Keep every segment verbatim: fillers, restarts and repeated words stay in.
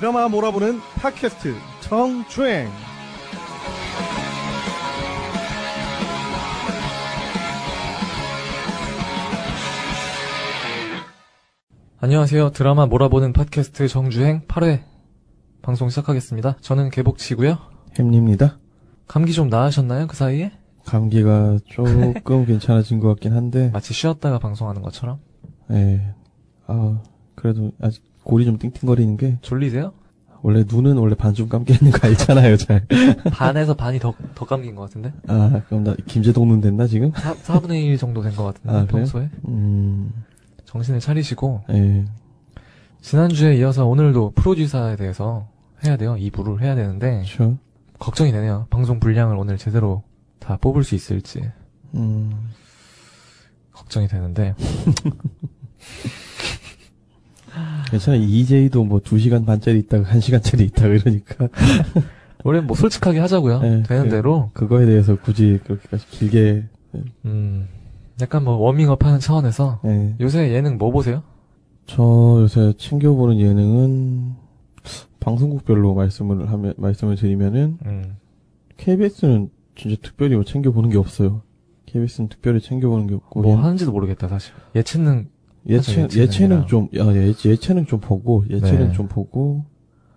드라마 몰아보는 팟캐스트 청추행. 안녕하세요. 드라마 몰아보는 팟캐스트 정주행 팔 회 방송 시작하겠습니다. 저는 개복치고요. 햄리입니다. 감기 좀 나으셨나요? 그 사이에? 감기가 조금 괜찮아진 것 같긴 한데 마치 쉬었다가 방송하는 것처럼? 네. 아 그래도 아직 골이 좀 띵띵거리는 게 졸리세요? 원래 눈은 원래 반쯤 감겨 있는 거 알잖아요. 잘 반에서 반이 더, 더 감긴 것 같은데? 아 그럼 나 김제동 눈 됐나 지금? 사, 사분의 일 정도 된 것 같은데. 아, 평소에? 음... 정신을 차리시고. 예. 지난주에 이어서 오늘도 프로듀서에 대해서 해야 돼요. 이 부를 해야 되는데 sure. 걱정이 되네요. 방송 분량을 오늘 제대로 다 뽑을 수 있을지 음... 걱정이 되는데 괜찮아요. 이제이도 뭐 두 시간 반짜리 있다가 한 시간짜리 있다가 이러니까 원래 뭐 솔직하게 하자고요. 예, 되는 그, 대로 그거에 대해서 굳이 그렇게까지 길게 음... 약간 뭐 워밍업 하는 차원에서. 네. 요새 예능 뭐 보세요? 저 요새 챙겨보는 예능은 방송국별로 말씀을 하면 말씀을 드리면은 음. 케이비에스는 진짜 특별히 뭐 챙겨보는 게 없어요. 케이비에스는 특별히 챙겨보는 게 없고 뭐 하는지도 모르겠다 사실. 예체능 예체 예체능 좀 아 예 예체능 좀 보고 예체능 네. 좀 보고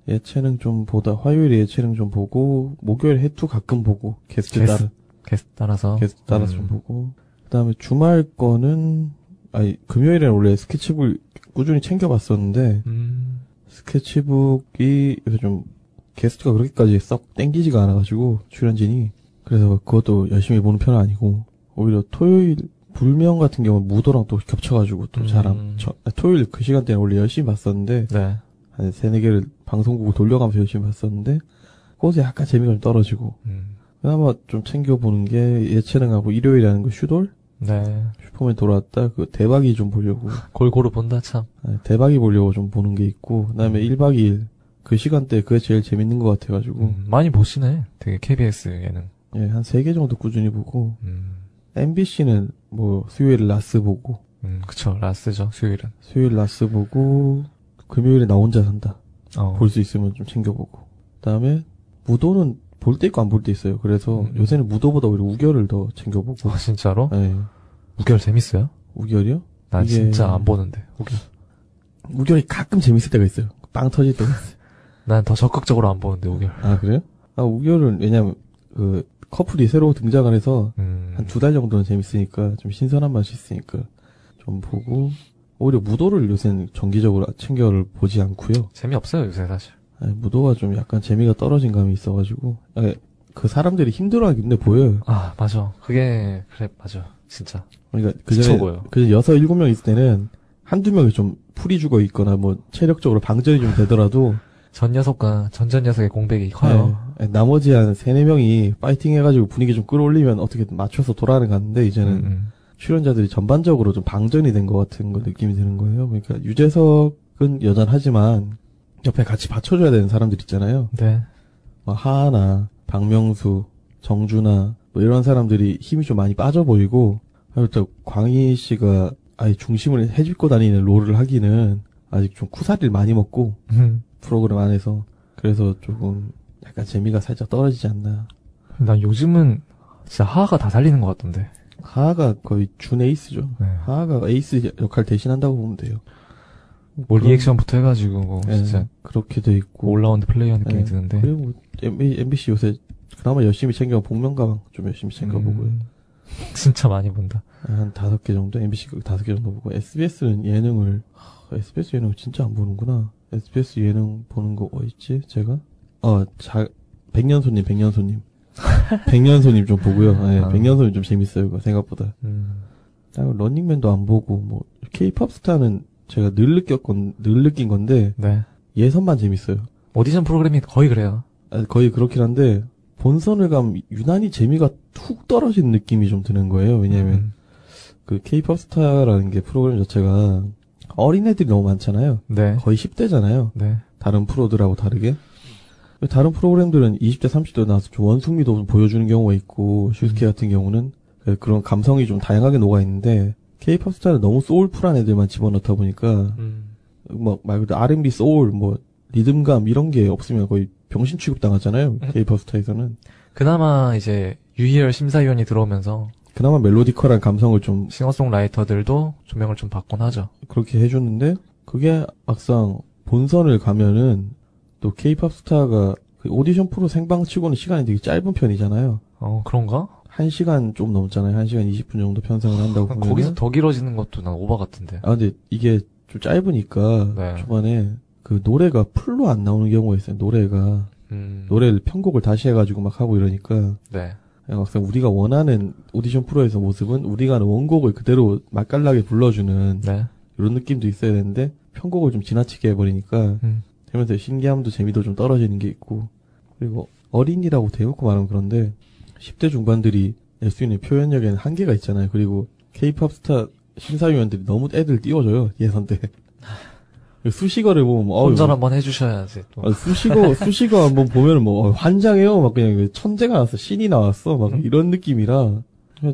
예체능 좀 보다 화요일에 예체능 좀 보고 목요일 해투 가끔 보고 게스트 게스, 따라 게스트 따라서 게스트 따라서 음. 좀 보고. 그다음에 주말 거는 아니 금요일에 원래 스케치북을 꾸준히 챙겨봤었는데 음. 스케치북이 요새 좀 게스트가 그렇게까지 썩 땡기지가 않아가지고 출연진이 그래서 그것도 열심히 보는 편은 아니고 오히려 토요일 불명 같은 경우는 무도랑 또 겹쳐가지고 또 잘 음. 토요일 그 시간대는 원래 열심히 봤었는데 네. 한 세네 개를 방송국을 돌려가면서 열심히 봤었는데 거기서 약간 재미가 좀 떨어지고 음. 그나마 좀 챙겨보는 게 예체능하고 일요일에 하는 거 슈돌? 네. 슈퍼맨 돌아왔다. 그 대박이 좀 보려고. 골고루 본다, 참. 네, 대박이 보려고 좀 보는 게 있고, 그 다음에 음. 일박 이일. 그 시간대 그게 제일 재밌는 것 같아가지고. 음, 많이 보시네. 되게 케이비에스 예능. 예, 네, 한 세 개 정도 꾸준히 보고, 음. 엠비씨는 뭐 수요일 라스 보고. 음, 그쵸. 라스죠, 수요일은. 수요일 라스 보고, 금요일에 나 혼자 산다. 어. 볼 수 있으면 좀 챙겨보고. 그 다음에, 무도는 볼 때 있고 안 볼 때 있어요. 그래서 음. 요새는 무도보다 오히려 우결을 더 챙겨보고. 아 진짜로? 네. 우결 재밌어요? 우결이요? 난 이게... 진짜 안 보는데 우결. 우결이 가끔 재밌을 때가 있어요. 빵 터질 때가 있어요. 난 더 적극적으로 안 보는데 우결. 아 그래요? 아 우결은 왜냐면 그 커플이 새로 등장을 해서 음. 한 두 달 정도는 재밌으니까 좀 신선한 맛이 있으니까 좀 보고 오히려 무도를 요새는 정기적으로 챙겨를 보지 않고요. 재미없어요 요새 사실. 아니, 무도가 좀 약간 재미가 떨어진 감이 있어가지고 아니, 그 사람들이 힘들어하긴 근데 보여요. 아 맞아. 그게 그래 맞아 진짜. 그러니까 그전에 그 여섯 일곱 명 있을 때는 한두 명이 좀 풀이 죽어 있거나 뭐 체력적으로 방전이 좀 되더라도 전 녀석과 전전 녀석의 공백이 커요. 네, 나머지 한 세네 명이 파이팅 해가지고 분위기 좀 끌어올리면 어떻게든 맞춰서 돌아가는데 이제는 음, 음. 출연자들이 전반적으로 좀 방전이 된 것 같은 거 느낌이 드는 거예요. 그러니까 유재석은 여전하지만. 옆에 같이 받쳐줘야 되는 사람들 있잖아요. 네. 뭐 하하나, 박명수, 정준하 뭐 이런 사람들이 힘이 좀 많이 빠져 보이고 또 광희 씨가 아예 중심을 해집고 다니는 롤을 하기는 아직 좀 쿠사리를 많이 먹고 음. 프로그램 안에서 그래서 조금 약간 재미가 살짝 떨어지지 않나. 난 요즘은 진짜 하하가 다 살리는 것 같던데. 하하가 거의 준 에이스죠. 네. 하하가 에이스 역할 대신한다고 보면 돼요. 뭐 리액션부터 해가지고 뭐 네, 진짜 그렇게 돼 있고 올라운드 플레이한 느낌이 네, 드는데 그리고 엠비씨 요새 그나마 열심히 챙겨 복면가왕 좀 열심히 챙겨보고요. 음, 진짜 많이 본다. 한 다섯 개 정도 엠비씨 다섯 개 정도 보고 에스비에스는 예능을 하, 에스비에스 예능 진짜 안 보는구나. 에스비에스 예능 보는 거 어딨지 제가? 어, 자 백년손님 백년손님 백년손님 좀 보고요. 네, 아. 백년손님 좀 재밌어요 이거 생각보다. 음. 런닝맨도 안 보고 뭐 K-팝 스타는 제가 늘 느꼈건, 늘 느낀 건데, 네. 예선만 재밌어요. 오디션 프로그램이 거의 그래요. 아, 거의 그렇긴 한데, 본선을 가면 유난히 재미가 툭 떨어진 느낌이 좀 드는 거예요. 왜냐면, 음. 그 K-팝 스타라는 게 프로그램 자체가 어린애들이 너무 많잖아요. 네. 거의 십 대잖아요. 네. 다른 프로들하고 다르게. 다른 프로그램들은 이십 대, 삼십 대 나와서 좀 원숭이도 좀 보여주는 경우가 있고, 슈스케 음. 같은 경우는 그런 감성이 좀 다양하게 녹아있는데, K-팝 스타는 너무 소울풀한 애들만 집어넣다 보니까, 음. 막, 말 그대로 알앤비 소울, 뭐, 리듬감 이런 게 없으면 거의 병신 취급당하잖아요. K-버스타에서는. 그나마 이제 유희열 심사위원이 들어오면서 그나마 멜로디컬한 감성을 좀 싱어송라이터들도 조명을 좀 받곤 하죠. 그렇게 해주는데 그게 막상 본선을 가면은 또 K-팝 스타가 그 오디션 프로 생방치고는 시간이 되게 짧은 편이잖아요. 어 그런가? 한 시간 좀 넘었잖아요. 한 시간 이십 분 정도 편성을 한다고 보면 거기서 더 길어지는 것도 난 오바 같은데. 아 근데 이게 좀 짧으니까 네. 초반에 그 노래가 풀로 안 나오는 경우가 있어요. 노래가 음... 노래를 편곡을 다시 해가지고 막 하고 이러니까 네. 막상 우리가 원하는 오디션 프로에서 모습은 우리가 하는 원곡을 그대로 맛깔나게 불러주는 네. 이런 느낌도 있어야 되는데 편곡을 좀 지나치게 해버리니까 음. 되면서 신기함도 재미도 좀 떨어지는 게 있고 그리고 어린이라고 대놓고 말하면 그런데 십 대 중반들이 낼 수 있는 표현력에는 한계가 있잖아요. 그리고 K-팝 스타 심사위원들이 너무 애들 띄워줘요. 예선 때 수식어를 보면 뭐, 운전 어, 한번 해주셔야지. 또. 수식어 수식어 한번 보면 뭐 환장해요. 막 그냥 천재가 나왔어, 신이 나왔어, 막 음? 이런 느낌이라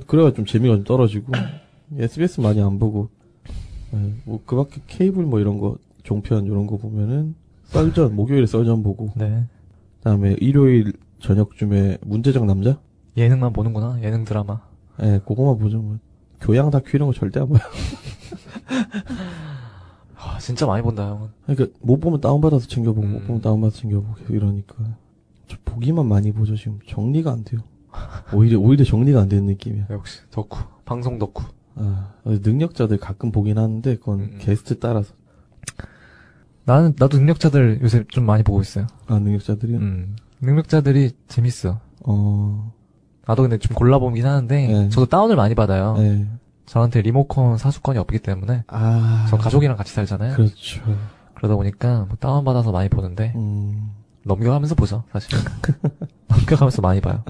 그래가 좀 재미가 좀 떨어지고 에스비에스 많이 안 보고 네, 뭐 그밖에 케이블 뭐 이런 거 종편 이런 거 보면은 썰전 목요일에 썰전 보고 네. 그다음에 일요일 저녁쯤에 문제적 남자 예능만 보는구나 예능 드라마. 예, 네, 그거만 보죠 뭐 교양 다큐 이런 거 절대 안 봐요. 아, 진짜 많이 본다, 형은. 그러니까, 못 보면 다운받아서 챙겨보고, 음. 못 보면 다운받아서 챙겨보고, 이러니까. 저 보기만 많이 보죠, 지금. 정리가 안 돼요. 오히려, 오히려 정리가 안 되는 느낌이야. 역시, 덕후. 방송 덕후. 아, 능력자들 가끔 보긴 하는데, 그건 음. 게스트 따라서. 나는, 나도 능력자들 요새 좀 많이 보고 있어요. 아, 능력자들이요? 음. 능력자들이 재밌어. 어. 나도 근데 좀 골라보긴 하는데, 네. 저도 다운을 많이 받아요. 네. 저한테 리모컨 사수권이 없기 때문에 아... 저 가족이랑 같이 살잖아요. 그렇죠. 그러다 보니까 뭐 다운받아서 많이 보는데 음... 넘겨가면서 보죠. 사실 넘겨가면서 많이 봐요.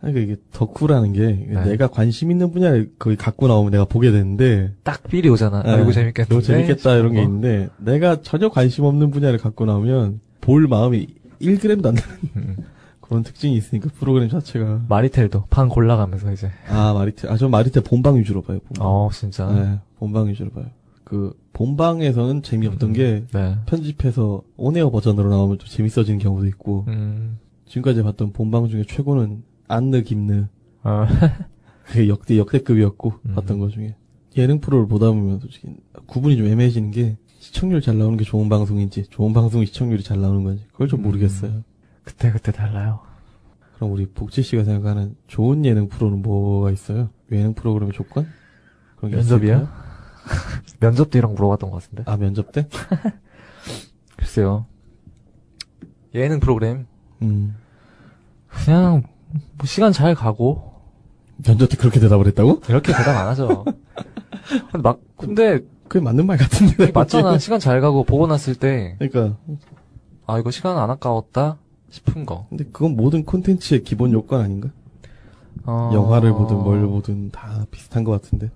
아니, 이게 덕후라는 게 네. 내가 관심 있는 분야를 거기 갖고 나오면 내가 보게 되는데 딱 필이 오잖아. 네. 아이고 재밌겠다. 재밌겠다 이런 게 있는데 내가 전혀 관심 없는 분야를 갖고 나오면 볼 마음이 일 그램도 안 나는 그런 특징이 있으니까 프로그램 자체가 마리텔도 판 골라가면서 이제 아 마리텔 아 전 마리텔 본방 위주로 봐요. 본방. 어 진짜 네 본방 위주로 봐요. 그 본방에서는 재미없던 음, 게 네. 편집해서 온에어 버전으로 나오면 좀 재밌어지는 경우도 있고 음. 지금까지 봤던 본방 중에 최고는 안느 김느 아. 그게 역대 역대급이었고 음. 봤던 것 중에 예능 프로를 보다 보면 솔직히 구분이 좀 애매해지는 게 시청률 잘 나오는 게 좋은 방송인지 좋은 방송 시청률이 잘 나오는 건지 그걸 좀 모르겠어요. 음. 그때 그때 달라요. 그럼 우리 복지 씨가 생각하는 좋은 예능 프로는 뭐가 있어요? 예능 프로그램의 조건? 그런 게 면접이요? 면접 때 이런 거 물어봤던 것 같은데. 아 면접 때? 글쎄요. 예능 프로그램. 음. 그냥 뭐 시간 잘 가고. 면접 때 그렇게 대답을 했다고? 이렇게 대답 안 하죠. 근데 막 근데 그게 맞는 말 같은데. 맞잖아. 시간 잘 가고 보고 났을 때. 그러니까. 아 이거 시간 안 아까웠다. 싶은 거. 근데 그건 모든 콘텐츠의 기본 요건 아닌가? 어... 영화를 보든 뭘 보든 다 비슷한 것 같은데.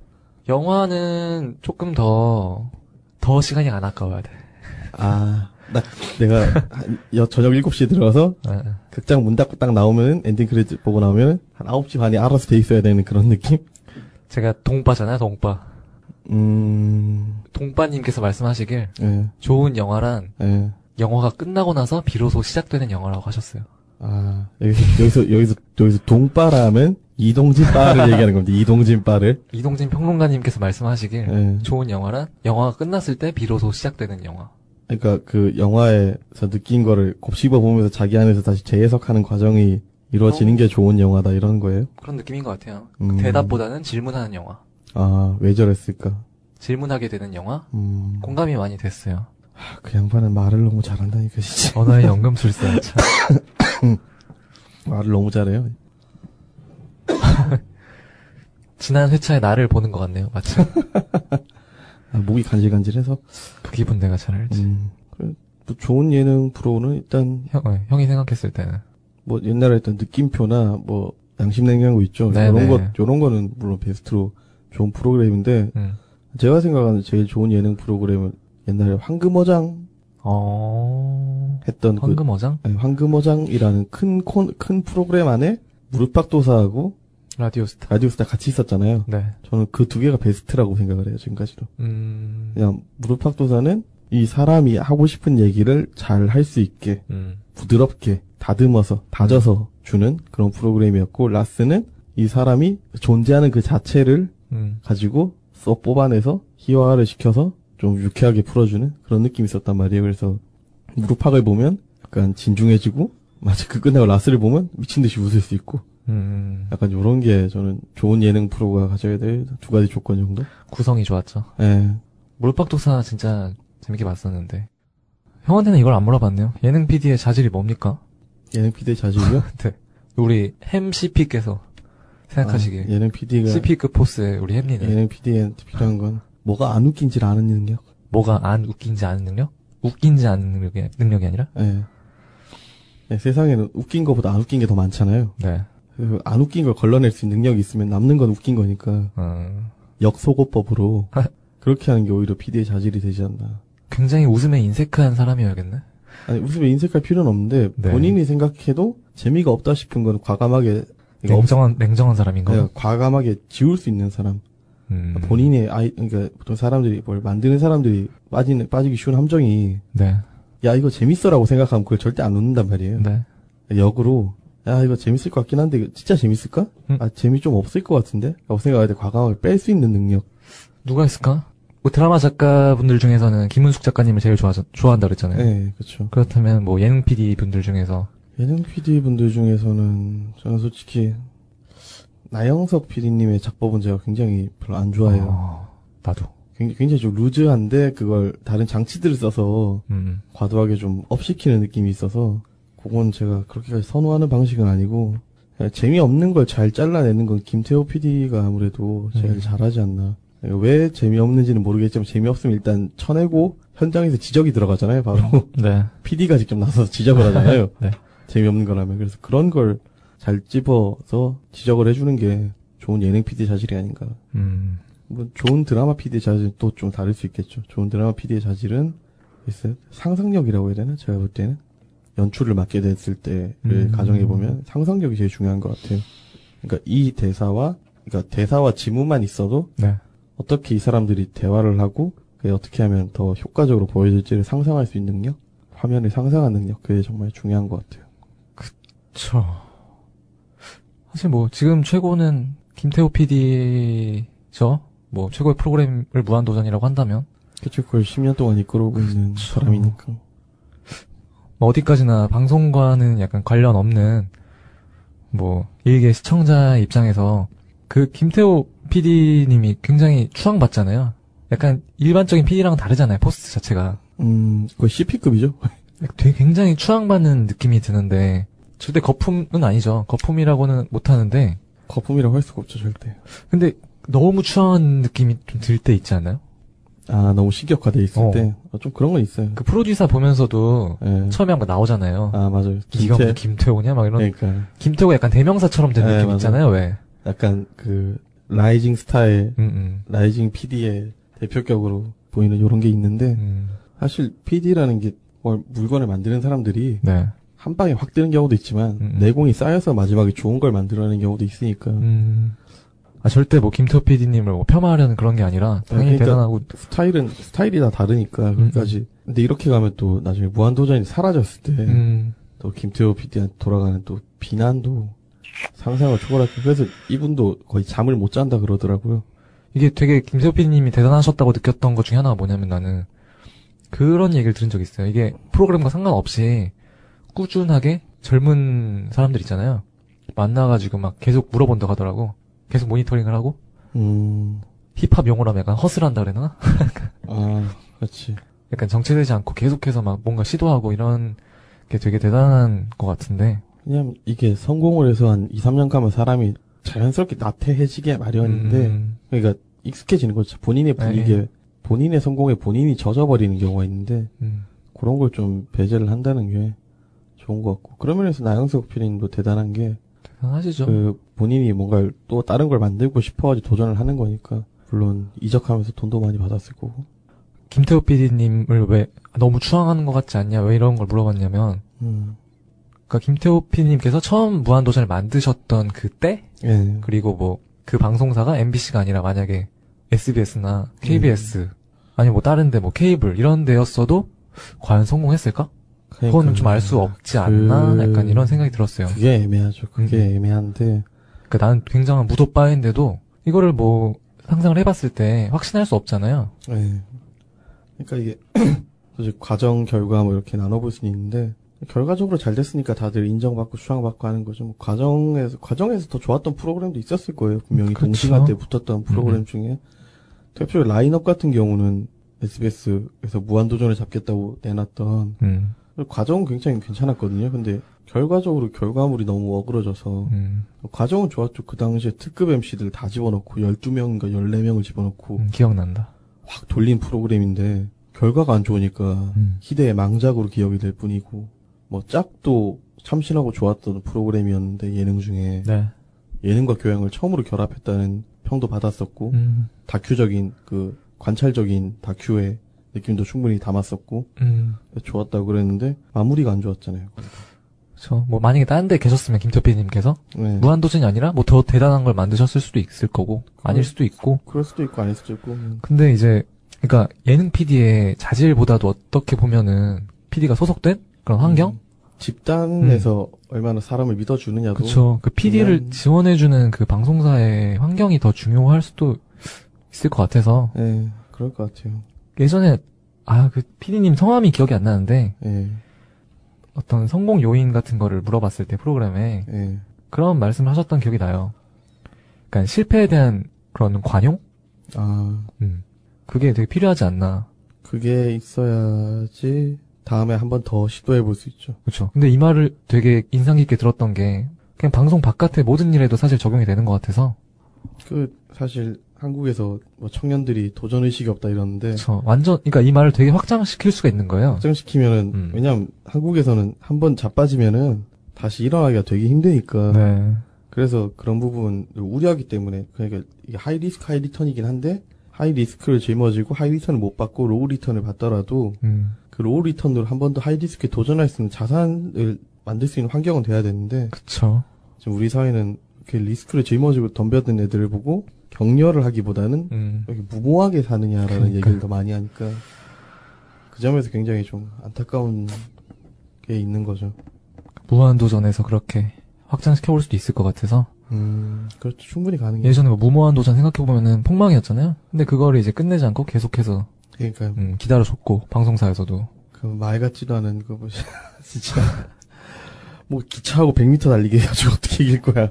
영화는 조금 더, 더 시간이 안 아까워야 돼. 아, 나, 내가 한, 여, 저녁 일곱 시에 들어가서 네. 극장 문 닫고 딱 나오면 엔딩 크레딧 보고 나오면 한 아홉 시 반에 알아서 돼 있어야 되는 그런 느낌? 제가 동빠잖아요, 동빠. 음. 동빠님께서 말씀하시길 네. 좋은 영화란 네. 영화가 끝나고 나서 비로소 시작되는 영화라고 하셨어요. 아, 여기서, 여기서, 여기서 동빠라면 이동진 빠를 얘기하는 겁니다. 이동진 빠를. 이동진 평론가님께서 말씀하시길 네. 좋은 영화란 영화가 끝났을 때 비로소 시작되는 영화. 그러니까 그 영화에서 느낀 거를 곱씹어 보면서 자기 안에서 다시 재해석하는 과정이 이루어지는 게 좋은 영화다 이런 거예요? 그런 느낌인 것 같아요. 음. 대답보다는 질문하는 영화. 아, 왜 저랬을까? 질문하게 되는 영화? 음. 공감이 많이 됐어요. 그 양반은 말을 너무 잘한다니까 진짜. 언어의 연금술사. 참. 말을 너무 잘해요. 지난 회차에 나를 보는 것 같네요. 마침. 아, 목이 간질간질해서 그 기분 내가 잘 알지. 음, 그래, 뭐 좋은 예능 프로는 일단 형, 어, 형이 생각했을 때는 뭐 옛날에 했던 느낌표나 뭐 양심냉장고 있죠. 이런 것 이런 거는 물론 베스트로 좋은 프로그램인데 음. 제가 생각하는 제일 좋은 예능 프로그램은 옛날에 황금어장 어... 했던 황금어장? 그, 네, 황금어장이라는 큰 콘, 큰 프로그램 안에 무릎박도사하고 라디오스타 라디오스타 같이 있었잖아요. 네. 저는 그 두 개가 베스트라고 생각을 해요 지금까지도. 음... 그냥 무릎박도사는 이 사람이 하고 싶은 얘기를 잘 할 수 있게 음. 부드럽게 다듬어서 다져서 주는 그런 프로그램이었고, 라스는 이 사람이 존재하는 그 자체를 음. 가지고 쏙 뽑아내서 희화화를 시켜서 좀 유쾌하게 풀어주는 그런 느낌이 있었단 말이에요. 그래서 무릎팍을 보면 약간 진중해지고, 마치 그 끝나고 라스를 보면 미친 듯이 웃을 수 있고, 음. 약간 요런 게 저는 좋은 예능 프로가 가져야 될 두 가지 조건 정도? 구성이 좋았죠. 예. 네. 무릎팍 독사 진짜 재밌게 봤었는데. 형한테는 이걸 안 물어봤네요. 예능 피디의 자질이 뭡니까? 예능 피디의 자질이요? 네. 우리 햄 씨피께서 생각하시기에. 아, 예능 피디가. 씨피급 포스의 우리 햄리는. 예능 피디한테 필요한 건 뭐가 안 웃긴지를 아는 능력? 뭐가 안 웃긴지 아는 능력? 웃긴지 아는 능력이, 능력이 아니라? 예. 네. 네, 세상에는 웃긴 거보다 안 웃긴 게 더 많잖아요. 네. 안 웃긴 걸 걸러낼 수 있는 능력이 있으면 남는 건 웃긴 거니까. 음. 역소고법으로 그렇게 하는 게 오히려 피디의 자질이 되지 않나. 굉장히 웃음에 인색한 사람이어야겠네. 아니, 웃음에 인색할 필요는 없는데, 네. 본인이 생각해도 재미가 없다 싶은 건 과감하게 냉정한 없... 냉정한 사람인가? 네, 과감하게 지울 수 있는 사람. 음. 본인의 아이, 그러니까 보통 사람들이 뭘 만드는 사람들이 빠지는 빠지기 쉬운 함정이. 네. 야, 이거 재밌어라고 생각하면 그걸 절대 안 웃는단 말이에요. 네. 역으로. 야, 이거 재밌을 것 같긴 한데, 진짜 재밌을까? 응. 아, 재미 좀 없을 것 같은데? 라고 생각할 때 과감하게 뺄 수 있는 능력. 누가 있을까? 뭐 드라마 작가분들 중에서는 김은숙 작가님을 제일 좋아, 좋아한다 그랬잖아요. 네, 그렇죠. 그렇다면 뭐 예능 피디 분들 중에서? 예능 피디 분들 중에서는, 저는 솔직히, 나영석 피디님의 작법은 제가 굉장히 별로 안 좋아해요. 어, 나도. 굉장히, 굉장히 좀 루즈한데, 그걸 다른 장치들을 써서, 음. 과도하게 좀 업시키는 느낌이 있어서, 그건 제가 그렇게까지 선호하는 방식은 아니고, 재미없는 걸 잘 잘라내는 건 김태호 피디가 아무래도 제일 음. 잘하지 않나. 왜 재미없는지는 모르겠지만 재미없으면 일단 쳐내고 현장에서 지적이 들어가잖아요. 바로 네. 피디가 직접 나서서 지적을 하잖아요. 네. 재미없는 거라면. 그래서 그런 걸 잘 집어서 지적을 해주는 게 좋은 예능 피디 자질이 아닌가. 음. 뭐 좋은 드라마 피디의 자질은 또 좀 다를 수 있겠죠. 좋은 드라마 피디의 자질은 있어요. 상상력이라고 해야 되나? 제가 볼 때는. 연출을 맡게 됐을 때를 음. 가정해보면 상상력이 제일 중요한 것 같아요. 그러니까 이 대사와, 그러니까 대사와 지문만 있어도 네. 어떻게 이 사람들이 대화를 하고 그게 어떻게 하면 더 효과적으로 보여질지를 상상할 수 있는 능력? 화면을 상상하는 능력? 그게 정말 중요한 것 같아요. 그쵸. 사실 뭐 지금 최고는 김태호 피디죠. 뭐 최고의 프로그램을 무한도전이라고 한다면. 그쵸. 그걸 십 년 동안 이끌어오고 그쵸. 있는 사람이니까. 어디까지나 방송과는 약간 관련 없는 뭐 일개 시청자 입장에서 그 김태호 피디님이 굉장히 추앙받잖아요. 약간 일반적인 피디랑 다르잖아요. 포스트 자체가. 음, 거의 씨피급이죠. 되게 굉장히 추앙받는 느낌이 드는데 절대 거품은 아니죠. 거품이라고는 못하는데. 거품이라고 할 수가 없죠, 절대. 근데 너무 추앙한 느낌이 좀 들 때 있지 않나요? 아, 너무 신격화돼 있을 어. 때. 아, 좀 그런 건 있어요. 그 프로듀서 보면서도, 예. 처음에 한 거 나오잖아요. 아, 맞아요. 이거 김태... 김태호냐? 막 이런. 그러니까. 김태호가 약간 대명사처럼 되는 예, 느낌 맞아요. 있잖아요, 왜? 약간 그, 라이징 스타의, 음, 음. 라이징 피디의 대표격으로 보이는 요런 게 있는데, 음. 사실 피디라는 게 뭘 물건을 만드는 사람들이, 네. 한 방에 확 뜨는 경우도 있지만, 음, 음. 내공이 쌓여서 마지막에 좋은 걸 만들어내는 경우도 있으니까, 음. 아, 절대 뭐 김태호 피디님을 뭐 폄하하려는 그런 게 아니라 당연히 그러니까 대단하고 스타일은 스타일이 다 다르니까 그까지. 음. 근데 이렇게 가면 또 나중에 무한도전이 사라졌을 때 또 음. 김태호 피디한테 돌아가는 또 비난도 상상을 초월할 때. 그래서 이분도 거의 잠을 못 잔다 그러더라고요. 이게 되게 김태호 피디님이 대단하셨다고 느꼈던 것 중에 하나가 뭐냐면, 나는 그런 얘기를 들은 적이 있어요. 이게 프로그램과 상관없이 꾸준하게 젊은 사람들 있잖아요. 만나가지고 막 계속 물어본다고 하더라고. 계속 모니터링을 하고, 음. 힙합 용어라면 약간 허슬한다 그랬나? 아, 그렇지. 약간 정체되지 않고 계속해서 막 뭔가 시도하고 이런 게 되게 대단한 것 같은데. 왜냐면 이게 성공을 해서 한 이, 삼 년 가면 사람이 자연스럽게 나태해지게 마련인데, 음. 그러니까 익숙해지는 거죠. 본인의 분위기에, 에이. 본인의 성공에 본인이 젖어버리는 경우가 있는데, 음. 그런 걸 좀 배제를 한다는 게 좋은 것 같고. 그런 면에서 나영석 피디님도 대단한 게, 하시죠. 그 본인이 뭔가 또 다른 걸 만들고 싶어가지고 도전을 하는 거니까. 물론 이적하면서 돈도 많이 받았을 거고. 김태호 피디님을 왜 너무 추앙하는 것 같지 않냐, 왜 이런 걸 물어봤냐면, 음. 그러니까 김태호 피디님께서 처음 무한도전을 만드셨던 그때, 예. 그리고 뭐 그 방송사가 엠비씨가 아니라 만약에 에스비에스나 케이비에스, 음. 아니 뭐 다른데 뭐 케이블 이런 데였어도 과연 성공했을까? 그러니까, 그건 좀 알 수 없지 그... 않나? 약간 이런 생각이 들었어요. 그게 애매하죠. 그게 음. 애매한데. 그러니까 나는 굉장한 무도빠인데도 이거를 뭐 상상을 해봤을 때 확신할 수 없잖아요. 네. 그러니까 이게 사실 과정 결과 뭐 이렇게 나눠볼 수는 있는데 결과적으로 잘 됐으니까 다들 인정받고 수상받고 하는 거죠. 뭐 과정에서 과정에서 더 좋았던 프로그램도 있었을 거예요. 분명히 그렇죠. 동시간대에 붙었던 프로그램 음. 중에 대표적인 라인업 같은 경우는 에스비에스에서 무한도전을 잡겠다고 내놨던 음. 과정은 굉장히 괜찮았거든요. 근데 결과적으로 결과물이 너무 어그러져서 음. 과정은 좋았죠. 그 당시에 특급 엠씨들 다 집어넣고 열두 명인가 열네 명을 집어넣고 음, 기억난다. 확 돌린 프로그램인데 결과가 안 좋으니까 음. 희대의 망작으로 기억이 될 뿐이고 뭐 짝도 참신하고 좋았던 프로그램이었는데 예능 중에 네. 예능과 교양을 처음으로 결합했다는 평도 받았었고 음. 다큐적인 그 관찰적인 다큐의 느낌도 충분히 담았었고 음. 좋았다고 그랬는데 마무리가 안 좋았잖아요. 그렇죠. 뭐 만약에 다른 데 계셨으면 김태피님께서 네. 무한도전이 아니라 뭐 더 대단한 걸 만드셨을 수도 있을 거고 그럴, 아닐 수도 있고 그럴 수도 있고 아닐 수도 있고 음. 근데 이제 그러니까 예능 피디의 자질보다도 어떻게 보면은 피디가 소속된 그런 환경? 음, 집단에서 음. 얼마나 사람을 믿어주느냐도. 그쵸. 그 피디를 그냥... 지원해주는 그 방송사의 환경이 더 중요할 수도 있을 것 같아서. 예, 그럴 것 같아요. 예전에, 아, 그 피디님 성함이 기억이 안 나는데. 예. 어떤 성공 요인 같은 거를 물어봤을 때 프로그램에. 예. 그런 말씀을 하셨던 기억이 나요. 그러니까 실패에 대한 그런 관용? 아. 음. 그게 되게 필요하지 않나. 그게 있어야지. 다음에 한 번 더 시도해 볼 수 있죠. 그렇죠. 근데 이 말을 되게 인상 깊게 들었던 게 그냥 방송 바깥의 모든 일에도 사실 적용이 되는 것 같아서. 그 사실 한국에서 뭐 청년들이 도전 의식이 없다 이러는데. 그렇죠. 완전 그러니까 이 말을 되게 확장시킬 수가 있는 거예요. 확장시키면은 음. 왜냐면 한국에서는 한 번 자빠지면은 다시 일어나기가 되게 힘드니까. 네. 그래서 그런 부분을 우려하기 때문에 그러니까 이게 하이 리스크 하이 리턴이긴 한데 하이 리스크를 짊어지고 하이 리턴을 못 받고 로우 리턴을 받더라도. 음. 그 로우 리턴으로 한 번 더 하이 리스크에 도전할 수 있는 자산을 만들 수 있는 환경은 돼야 되는데. 그쵸. 지금 우리 사회는 이렇게 리스크를 짊어지고 덤벼든 애들을 보고 격려를 하기보다는 음. 이렇게 무모하게 사느냐라는 그러니까. 얘기를 더 많이 하니까 그 점에서 굉장히 좀 안타까운 게 있는 거죠. 무한도전에서 그렇게 확장시켜 볼 수도 있을 것 같아서. 음, 그렇죠. 충분히 가능해요. 예전에 뭐 무모한도전 생각해보면은 폭망이었잖아요. 근데 그거를 이제 끝내지 않고 계속해서 그러니까 음, 기다려줬고 방송사에서도 그 말 같지도 않은 그거 보시 진짜 뭐 기차하고 백 미터 달리기 해가지고 어떻게 이길 거야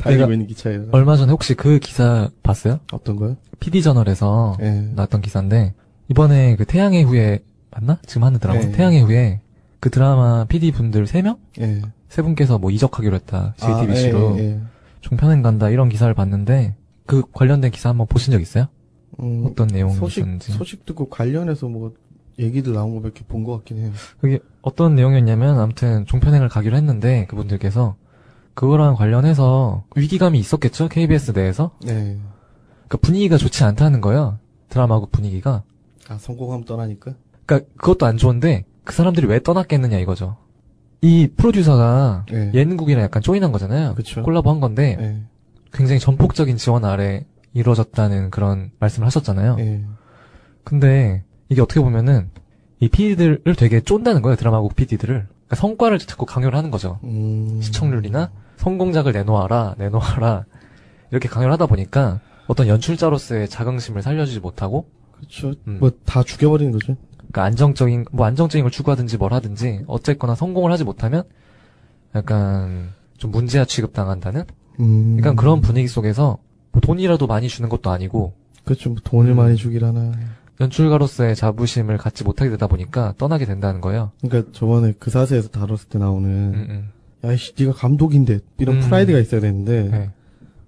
달리고 있는 기차에서. 얼마 전에 혹시 그 기사 봤어요? 어떤 거요? 피디 저널에서 네. 나왔던 기사인데 이번에 그 태양의 후예 맞나? 지금 하는 드라마 네. 태양의 후예 그 드라마 피디 분들 세 명, 네. 세 분께서 뭐 이적하기로 했다 제이티비씨로 아, 네, 네, 네. 종편행 간다 이런 기사를 봤는데 그 관련된 기사 한번 보신 적 있어요? 음, 어떤 내용이 소식, 있었는지 소식 듣고 관련해서 뭐 얘기들 나온 거 몇 개 본 것 같긴 해요. 그게 어떤 내용이었냐면 아무튼 종편행을 가기로 했는데 그분들께서 그거랑 관련해서 위기감이 있었겠죠 케이비에스 내에서. 네. 그러니까 분위기가 좋지 않다는 거야 드라마국 분위기가. 아 성공하면 떠나니까. 그러니까 그것도 안 좋은데 그 사람들이 왜 떠났겠느냐 이거죠. 이 프로듀서가 네. 예능국이랑 약간 조인한 거잖아요. 그쵸. 콜라보 한 건데 네. 굉장히 전폭적인 지원 아래. 이루어졌다는 그런 말씀을 하셨잖아요. 예. 근데 이게 어떻게 보면은 이 피디들을 되게 쫀다는 거예요. 드라마국 피디들을. 그러니까 성과를 자꾸 강요를 하는 거죠. 음... 시청률이나 성공작을 내놓아라 내놓아라 이렇게 강요를 하다 보니까 어떤 연출자로서의 자긍심을 살려주지 못하고 그렇죠. 음. 뭐 다 죽여버리는 거죠. 그러니까 안정적인 뭐 안정적인 걸 추구하든지 뭘 하든지 어쨌거나 성공을 하지 못하면 약간 좀 문제야 취급당한다는 음... 그러니까 그런 분위기 속에서 뭐 돈이라도 많이 주는 것도 아니고 그렇죠. 뭐 돈을 음, 많이 주기라나 연출가로서의 자부심을 갖지 못하게 되다 보니까 떠나게 된다는 거예요. 그러니까 저번에 그 사세에서 다뤘을 때 나오는 음, 음. 야이씨 네가 감독인데 이런 음. 프라이드가 있어야 되는데 네.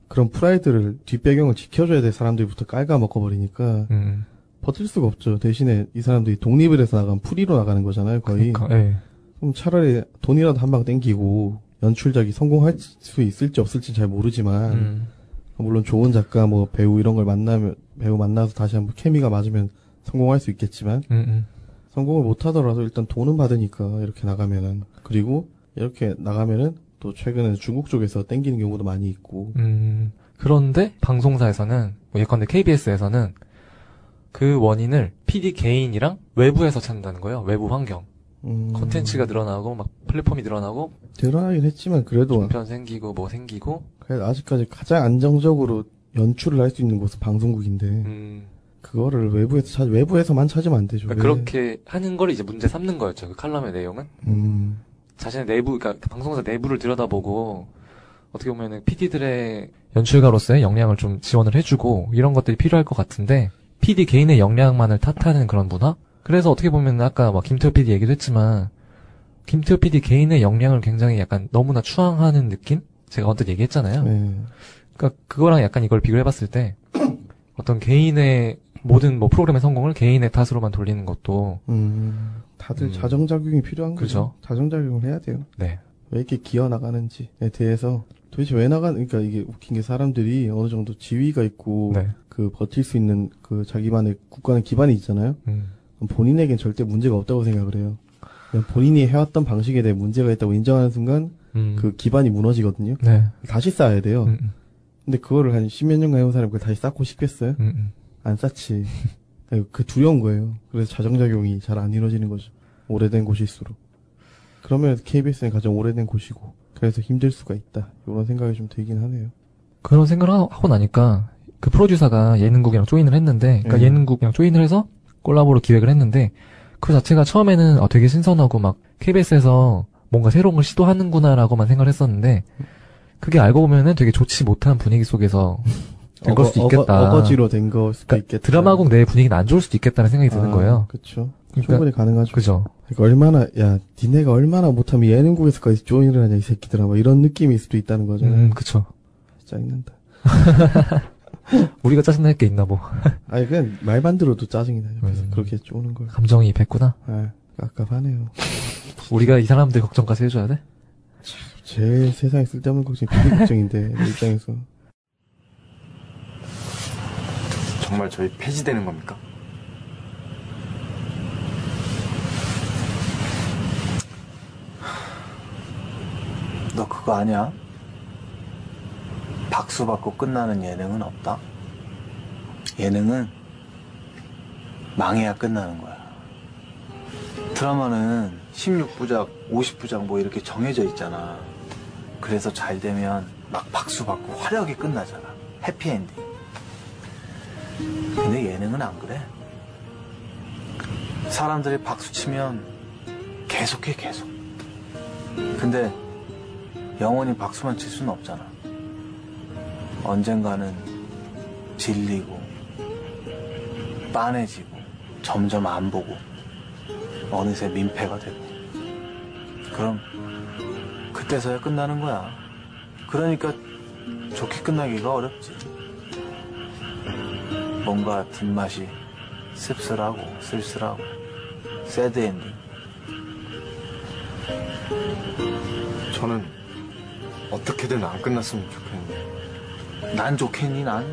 그런 프라이드를 뒷배경을 지켜줘야 될 사람들부터 깔아먹어버리니까 음. 버틸 수가 없죠. 대신에 이 사람들이 독립을 해서 나가면 프리로 나가는 거잖아요 거의. 그러니까, 네. 그럼 차라리 돈이라도 한 방 땡기고 연출작이 성공할 수 있을지 없을지 잘 모르지만 음. 물론 좋은 작가, 뭐 배우 이런 걸 만나면 배우 만나서 다시 한번 케미가 맞으면 성공할 수 있겠지만 음, 음. 성공을 못하더라도 일단 돈은 받으니까 이렇게 나가면은 그리고 이렇게 나가면은 또 최근에 중국 쪽에서 땡기는 경우도 많이 있고 음, 그런데 방송사에서는 뭐 예컨대 케이비에스에서는 그 원인을 피디 개인이랑 외부에서 찾는다는 거예요. 외부 환경. 음... 콘텐츠가 늘어나고 막 플랫폼이 늘어나고 늘어나긴 했지만 그래도 종편 생기고 뭐 생기고 그래도 아직까지 가장 안정적으로 연출을 할 수 있는 곳은 방송국인데 음... 그거를 외부에서 찾, 외부에서만 찾으면 안 되죠. 그러니까 그렇게 하는 걸 이제 문제 삼는 거였죠. 그 칼럼의 내용은 음... 자신의 내부, 그러니까 방송사 내부를 들여다보고 어떻게 보면은 피디들의 연출가로서의 역량을 좀 지원을 해주고 이런 것들이 필요할 것 같은데 피디 개인의 역량만을 탓하는 그런 문화? 그래서 어떻게 보면 아까 막 김태호 피디 얘기도 했지만 김태호 피디 개인의 역량을 굉장히 약간 너무나 추앙하는 느낌? 제가 언뜻 얘기했잖아요. 네. 그러니까 그거랑 약간 이걸 비교해봤을 때 어떤 개인의 모든 뭐 프로그램의 성공을 개인의 탓으로만 돌리는 것도 음, 다들 음, 자정작용이 필요한 거죠. 그죠? 자정작용을 해야 돼요. 네. 왜 이렇게 기어 나가는지에 대해서 도대체 왜 나간? 그러니까 이게 웃긴 게 사람들이 어느 정도 지위가 있고 네. 그 버틸 수 있는 그 자기만의 국가는 기반이 있잖아요. 음. 본인에겐 절대 문제가 없다고 생각을 해요. 본인이 해왔던 방식에 대해 문제가 있다고 인정하는 순간 음. 그 기반이 무너지거든요. 네. 다시 쌓아야 돼요. 음. 근데 그거를 한 십몇 년간 해온 사람이 그걸 다시 쌓고 싶겠어요? 음. 안 쌓지. 그 두려운 거예요. 그래서 자정작용이 잘 안 이루어지는 거죠. 오래된 곳일수록. 그러면 케이비에스는 가장 오래된 곳이고 그래서 힘들 수가 있다. 이런 생각이 좀 들긴 하네요. 그런 생각을 하고 나니까 그 프로듀서가 예능국이랑 조인을 했는데 그러니까 음. 예능국이랑 조인을 해서 콜라보로 기획을 했는데 그 자체가 처음에는 아, 되게 신선하고 막 케이비에스에서 뭔가 새로운 걸 시도하는구나라고만 생각을 했었는데 그게 알고 보면은 되게 좋지 못한 분위기 속에서 된 어거, 걸 수도 있겠다. 어거, 어거지로 된 걸 수도 그러니까 있겠다. 드라마국 내 분위기는 안 좋을 수도 있겠다는 생각이 드는 아, 거예요. 그렇죠. 그러니까, 충분히 가능하죠. 그죠. 그러니까 얼마나 야 니네가 얼마나 못하면 예능국에서까지 조인을 하냐 이 새끼들아 막 이런 느낌일 수도 있다는 거잖아요. 음, 그렇죠. 짜증난다. 우리가 짜증날 게 있나 뭐. 아니 그냥 말만 들어도 짜증이 나요. 그래서 음, 그렇게 쪼는 걸. 감정이 입했구나. 아, 깝깝하네요. 우리가 이 사람들 걱정까지 해줘야 돼? 제일 세상에 쓸데없는 걱정이 피디 걱정인데 내 입장에서. 정말 저희 폐지되는 겁니까? 너 그거 아냐? 박수 받고 끝나는 예능은 없다. 예능은 망해야 끝나는 거야. 드라마는 십육 부작, 오십 부작 뭐 이렇게 정해져 있잖아. 그래서 잘 되면 막 박수 받고 화려하게 끝나잖아. 해피엔딩. 근데 예능은 안 그래. 사람들이 박수 치면 계속해 계속. 근데 영원히 박수만 칠 수는 없잖아. 언젠가는 질리고 빤해지고 점점 안 보고 어느새 민폐가 되고 그럼 그때서야 끝나는 거야. 그러니까 좋게 끝나기가 어렵지. 뭔가 뒷맛이 씁쓸하고 쓸쓸하고 새드엔딩. 저는 어떻게든 안 끝났으면 좋겠는데 난 좋겠니, 난?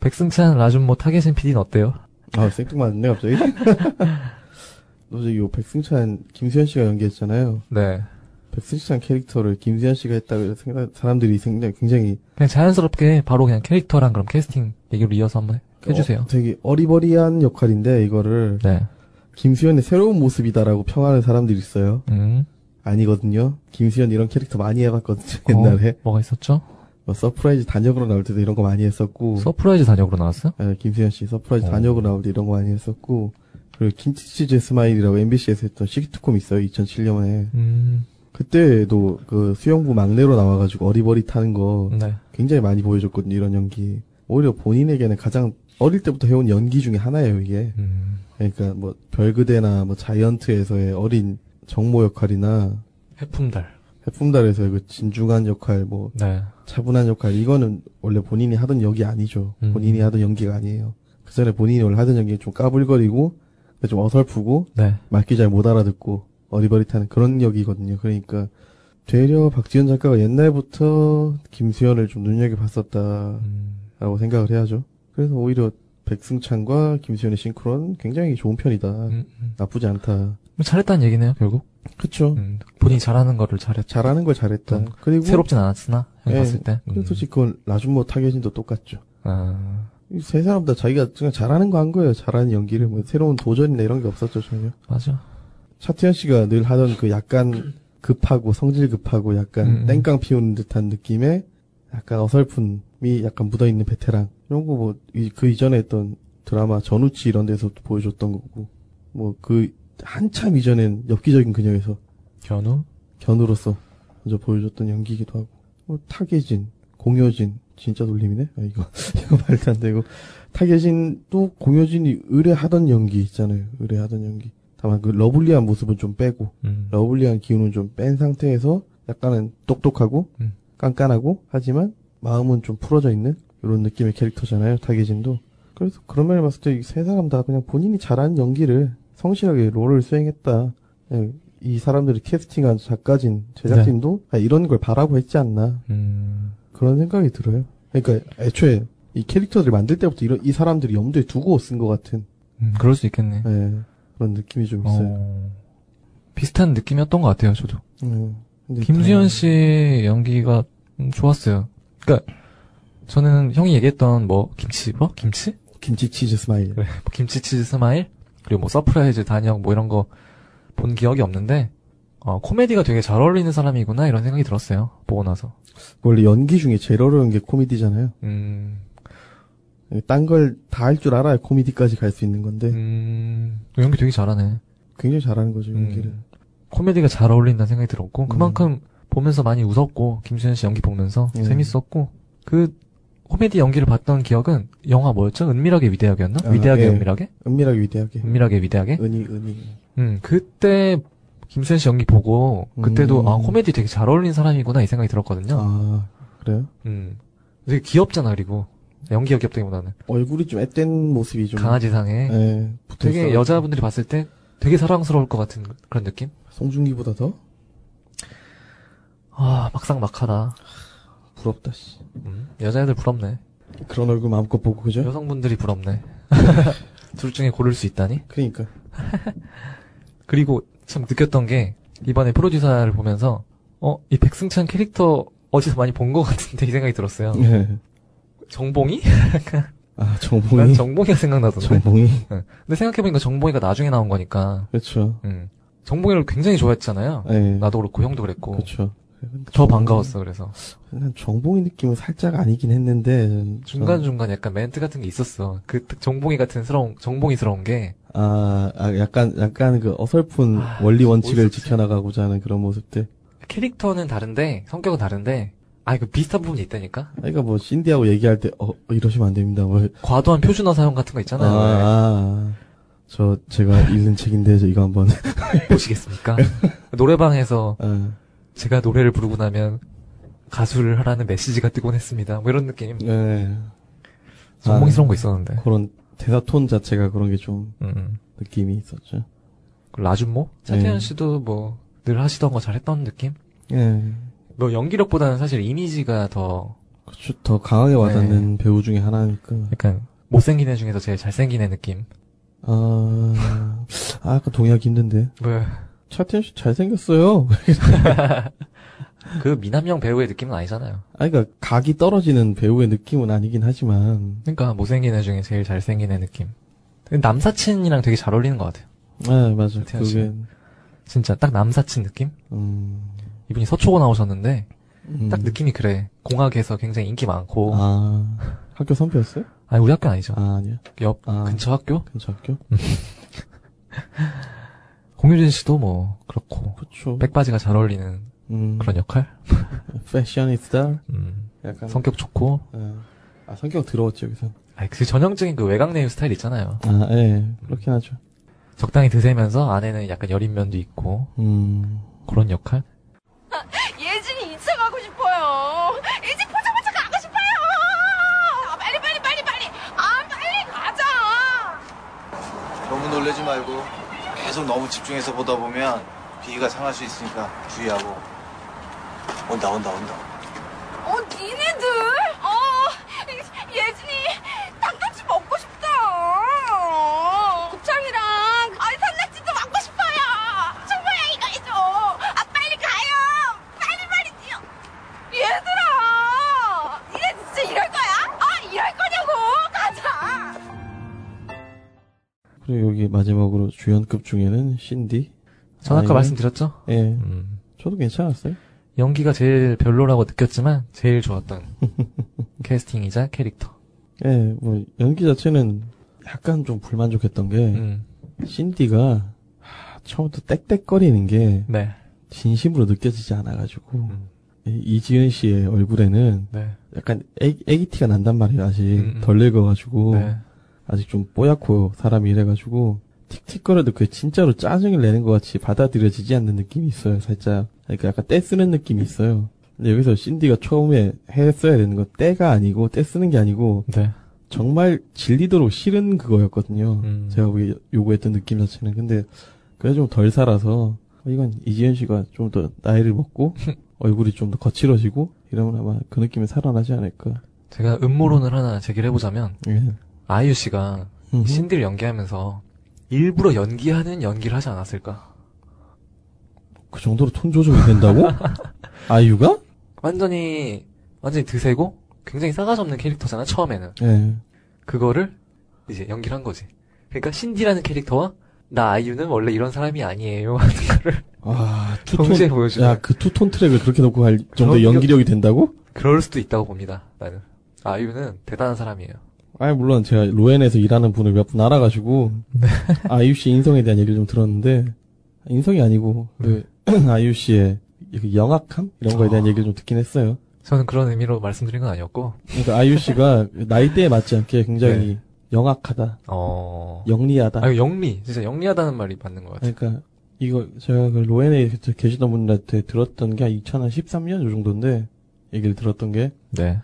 백승찬, 라준모, 타겟인 피디는 어때요? 아, 생뚱맞네, 갑자기. 갑자기 요 백승찬, 김수현 씨가 연기했잖아요. 네. 백승찬 캐릭터를 김수현 씨가 했다고 생각, 사람들이 굉장히, 굉장히. 그냥 자연스럽게 바로 그냥 캐릭터랑 그럼 캐스팅 얘기로 이어서 한번 해주세요. 어, 되게 어리버리한 역할인데, 이거를. 네. 김수현의 새로운 모습이다라고 평하는 사람들이 있어요. 음. 아니거든요. 김수현 이런 캐릭터 많이 해봤거든요, 옛날에. 어, 뭐가 있었죠? 뭐 서프라이즈 단역으로 나올 때도 이런 거 많이 했었고. 서프라이즈 단역으로 나왔어요? 네, 김수현 씨 서프라이즈 어. 단역으로 나올 때 이런 거 많이 했었고. 그리고 김치치즈 스마일이라고 엠비씨에서 했던 시트콤 있어요, 이천칠 년에. 음. 그때도 그 수영부 막내로 나와가지고 어리버리타는 거 네. 굉장히 많이 보여줬거든요, 이런 연기. 오히려 본인에게는 가장 어릴 때부터 해온 연기 중에 하나예요, 이게. 음. 그러니까 뭐 별그대나 뭐 자이언트에서의 어린 정모 역할이나 해품달. 해품달에서의 그 진중한 역할, 뭐 네. 차분한 역할, 이거는 원래 본인이 하던 역이 아니죠. 음. 본인이 하던 연기가 아니에요. 그 전에 본인이 원래 하던 연기는 좀 까불거리고 좀 어설프고 네. 말귀 잘 못 알아듣고 어리버리타는 그런 역이거든요. 그러니까 되려 박지현 작가가 옛날부터 김수현을 좀 눈여겨봤었다라고 음. 생각을 해야죠. 그래서 오히려 백승찬과 김수현의 싱크로는 굉장히 좋은 편이다. 음, 음. 나쁘지 않다. 잘했다는 얘기네요, 결국. 그쵸. 음, 본인이 잘하는 거를 잘했다. 잘하는 걸 잘했다. 음, 그리고. 새롭진 않았으나, 예, 봤을 때. 음. 솔직히 그건 라준모 타겟인도 똑같죠. 아. 세 사람 다 자기가 그냥 잘하는 거 한 거예요. 잘하는 연기를. 뭐 새로운 도전이나 이런 게 없었죠, 전혀. 맞아. 차태현 씨가 늘 하던 그 약간 급하고 성질 급하고 약간 음. 땡깡 피우는 듯한 느낌의 약간 어설픔이 약간 묻어있는 베테랑. 이런 거 뭐 그 이전에 했던 드라마 전우치 이런 데서 보여줬던 거고. 뭐 그 한참 이전엔 엽기적인 그녀에서 견우? 견우로서 먼저 보여줬던 연기이기도 하고. 뭐 타계진, 공효진. 진짜 돌림이네? 아, 이거, 이거 말도 안 되고. 타겟인도 공효진이 의뢰하던 연기 있잖아요. 의뢰하던 연기. 다만 그 러블리한 모습은 좀 빼고, 음. 러블리한 기운은 좀 뺀 상태에서 약간은 똑똑하고, 음. 깐깐하고, 하지만 마음은 좀 풀어져 있는 이런 느낌의 캐릭터잖아요. 타겟인도. 그래서 그런 면을 봤을 때 세 사람 다 그냥 본인이 잘하는 연기를 성실하게 롤을 수행했다. 이 사람들이 캐스팅한 작가진, 제작진도 네. 이런 걸 바라고 했지 않나. 음. 그런 생각이 들어요. 그러니까 애초에 이 캐릭터들을 만들 때부터 이런 이 사람들이 염두에 두고 쓴 것 같은. 음, 그럴 수 있겠네. 네, 그런 느낌이 좀 있어요. 어... 비슷한 느낌이었던 것 같아요, 저도. 음, 김수현 씨의 연기가 좋았어요. 그러니까 저는 형이 얘기했던 뭐 김치, 뭐 김치? 김치 치즈 스마일. 그래, 뭐 김치 치즈 스마일 그리고 뭐 서프라이즈 단역 뭐 이런 거 본 기억이 없는데. 어, 코미디가 되게 잘 어울리는 사람이구나, 이런 생각이 들었어요. 보고 나서. 원래 연기 중에 제일 어려운 게 코미디잖아요. 음. 딴 걸 다 할 줄 알아야 코미디까지 갈 수 있는 건데. 음. 연기 되게 잘하네. 굉장히 잘하는 거죠, 연기를. 음. 코미디가 잘 어울린다는 생각이 들었고, 그만큼 음. 보면서 많이 웃었고, 김수현 씨 연기 보면서 음. 재밌었고, 그, 코미디 연기를 봤던 기억은, 영화 뭐였죠? 은밀하게 위대하게였나? 아, 위대하게 예. 은밀하게? 은밀하게 위대하게. 은밀하게 위대하게? 은이, 은이. 음, 그때, 김수현 씨 연기 보고 그때도 음. 아 코미디 되게 잘 어울리는 사람이구나 이 생각이 들었거든요. 아 그래요? 음 되게 귀엽잖아 그리고 연기가 귀엽다기보다는 얼굴이 좀 앳된 모습이 좀 강아지상에 네, 되게 있어가지고. 여자분들이 봤을 때 되게 사랑스러울 것 같은 그런 느낌? 송중기보다 더? 아 막상 막하다. 부럽다 씨. 음, 여자애들 부럽네. 그런 얼굴 마음껏 보고 그죠? 여성분들이 부럽네. 둘 중에 고를 수 있다니? 그러니까. 그리고 참 느꼈던 게 이번에 프로듀서를 보면서 어? 이 백승찬 캐릭터 어디서 많이 본 것 같은데 이 생각이 들었어요. 네. 정봉이? 아 정봉이? 난 정봉이가 생각나던데. 정봉이? 네. 근데 생각해보니까 정봉이가 나중에 나온 거니까. 그렇죠. 음. 정봉이를 굉장히 좋아했잖아요. 네. 나도 그렇고 형도 그랬고. 그렇죠. 저 반가웠어 그래서. 난 정봉이 느낌은 살짝 아니긴 했는데 중간중간 약간 멘트 같은 게 있었어. 그 정봉이 같은 스러운 정봉이스러운 게. 아, 아, 약간, 약간 그 어설픈 아, 원리 원칙을 모습, 지켜나가고자 하는 그런 모습들. 캐릭터는 다른데, 성격은 다른데, 아, 이거 비슷한 부분이 있다니까? 그러니까 뭐, 신디하고 얘기할 때, 어, 이러시면 안 됩니다. 뭐. 과도한 표준어 사용 같은 거 있잖아요. 아, 아, 저, 제가 읽는 책인데, 저 이거 한 번. 보시겠습니까? 노래방에서 아. 제가 노래를 부르고 나면 가수를 하라는 메시지가 뜨곤 했습니다. 뭐 이런 느낌. 네. 정몽이스러운 아, 거 있었는데. 그런. 대사 톤 자체가 그런 게 좀 음. 느낌이 있었죠. 그리고 라준모? 차태현 네. 씨도 뭐 늘 하시던 거 잘했던 느낌? 예. 네. 뭐 연기력보다는 사실 이미지가 더 그렇죠. 더 강하게 와닿는 네. 배우 중에 하나니까. 약간 못생긴 애 중에서 제일 잘생긴 애 느낌. 아, 아 약간 동의하기 힘든데. 왜? 차태현 씨 잘생겼어요. 그 미남형 배우의 느낌은 아니잖아요. 아니, 그니까, 각이 떨어지는 배우의 느낌은 아니긴 하지만. 그니까, 못생긴 애 중에 제일 잘생긴 애 느낌. 남사친이랑 되게 잘 어울리는 것 같아요. 아, 맞아. 그게. 진짜, 딱 남사친 느낌? 음. 이분이 서초고 나오셨는데, 음. 딱 느낌이 그래. 공학에서 굉장히 인기 많고. 아. 학교 선배였어요? 아니, 우리 학교는 아니죠. 아, 아니요. 옆, 아, 근처 학교? 근처 학교? 공효진 씨도 뭐, 그렇고. 그쵸. 백바지가 잘 어울리는. 음. 그런 역할? 패셔니스타? 음. 약간. 성격 좋고. 아, 아 성격 더러웠죠, 여기서. 아, 그 전형적인 그 외곽내유 스타일 있잖아요. 아, 예. 그렇긴 하죠. 적당히 드세면서 안에는 약간 여린 면도 있고. 음. 그런 역할? 아, 예진이 이 차 가고 싶어요. 일찍 포장마차 가고 싶어요. 아, 빨리, 빨리, 빨리, 빨리. 아, 빨리 가자. 너무 놀라지 말고 계속 너무 집중해서 보다 보면 비위가 상할 수 있으니까 주의하고. 온다 온다 온다. 어 니네들 어 예진이 닭꼬치 먹고 싶다. 곱창이랑 아니 산낙지도 먹고 싶어요. 청모양이가 해줘. 아 빨리 가요. 빨리 빨리 뛰어. 얘들아 니네 진짜 이럴 거야? 아 이럴 거냐고 가자. 그리고 여기 마지막으로 주연급 중에는 신디. 전 아까 말씀드렸죠? 예. 음. 저도 괜찮았어요. 연기가 제일 별로라고 느꼈지만 제일 좋았던 캐스팅이자 캐릭터. 예, 뭐 연기 자체는 약간 좀 불만족했던 게 음. 신디가 처음부터 떽떽거리는 게 네. 진심으로 느껴지지 않아가지고 음. 이지은 씨의 얼굴에는 네. 약간 애기, 애기 티가 난단 말이에요. 아직 음음. 덜 늙어가지고 네. 아직 좀 뽀얗고 사람이 이래가지고 틱틱거려도 그게 진짜로 짜증을 내는 것 같이 받아들여지지 않는 느낌이 있어요. 살짝 그러니까 약간 떼쓰는 느낌이 있어요. 근데 여기서 신디가 처음에 했어야 되는 건 떼가 아니고 떼쓰는 게 아니고 네. 정말 질리도록 싫은 그거였거든요. 음. 제가 보기 요구했던 느낌 자체는. 근데 그게 좀 덜 살아서 이건 이지현 씨가 좀 더 나이를 먹고 얼굴이 좀 더 거칠어지고 이러면 아마 그 느낌이 살아나지 않을까. 제가 음모론을 음. 하나 제기를 해보자면 예. 아이유 씨가 음흠. 신디를 연기하면서 일부러 연기하는 연기를 하지 않았을까? 그 정도로 톤 조절이 된다고? 아이유가? 완전히 완전히 드세고 굉장히 싸가지 없는 캐릭터잖아 처음에는. 예. 그거를 이제 연기를 한 거지. 그러니까 신디라는 캐릭터와 나 아이유는 원래 이런 사람이 아니에요 하는 거를 아, 동시에 보여주는. 야, 그 투톤 트랙을 그렇게 놓고 할 정도의 그럼, 연기력이 된다고? 그럴 수도 있다고 봅니다. 나는 아이유는 대단한 사람이에요. 아, 물론 제가 로엔에서 일하는 분을 몇 분 알아가지고 네. 아이유 씨 인성에 대한 얘기를 좀 들었는데 인성이 아니고 네. 그 아이유 씨의 영악함 이런 거에 대한 아. 얘기를 좀 듣긴 했어요. 저는 그런 의미로 말씀드린 건 아니었고. 그러니까 아이유 씨가 나이대에 맞지 않게 굉장히 네. 영악하다. 어. 영리하다. 아, 영리. 진짜 영리하다는 말이 맞는 것 같아요. 그러니까 이거 제가 그 로엔에 계시던 분들한테 들었던 게 이천십삼 년 요 정도인데 얘기를 들었던 게 네.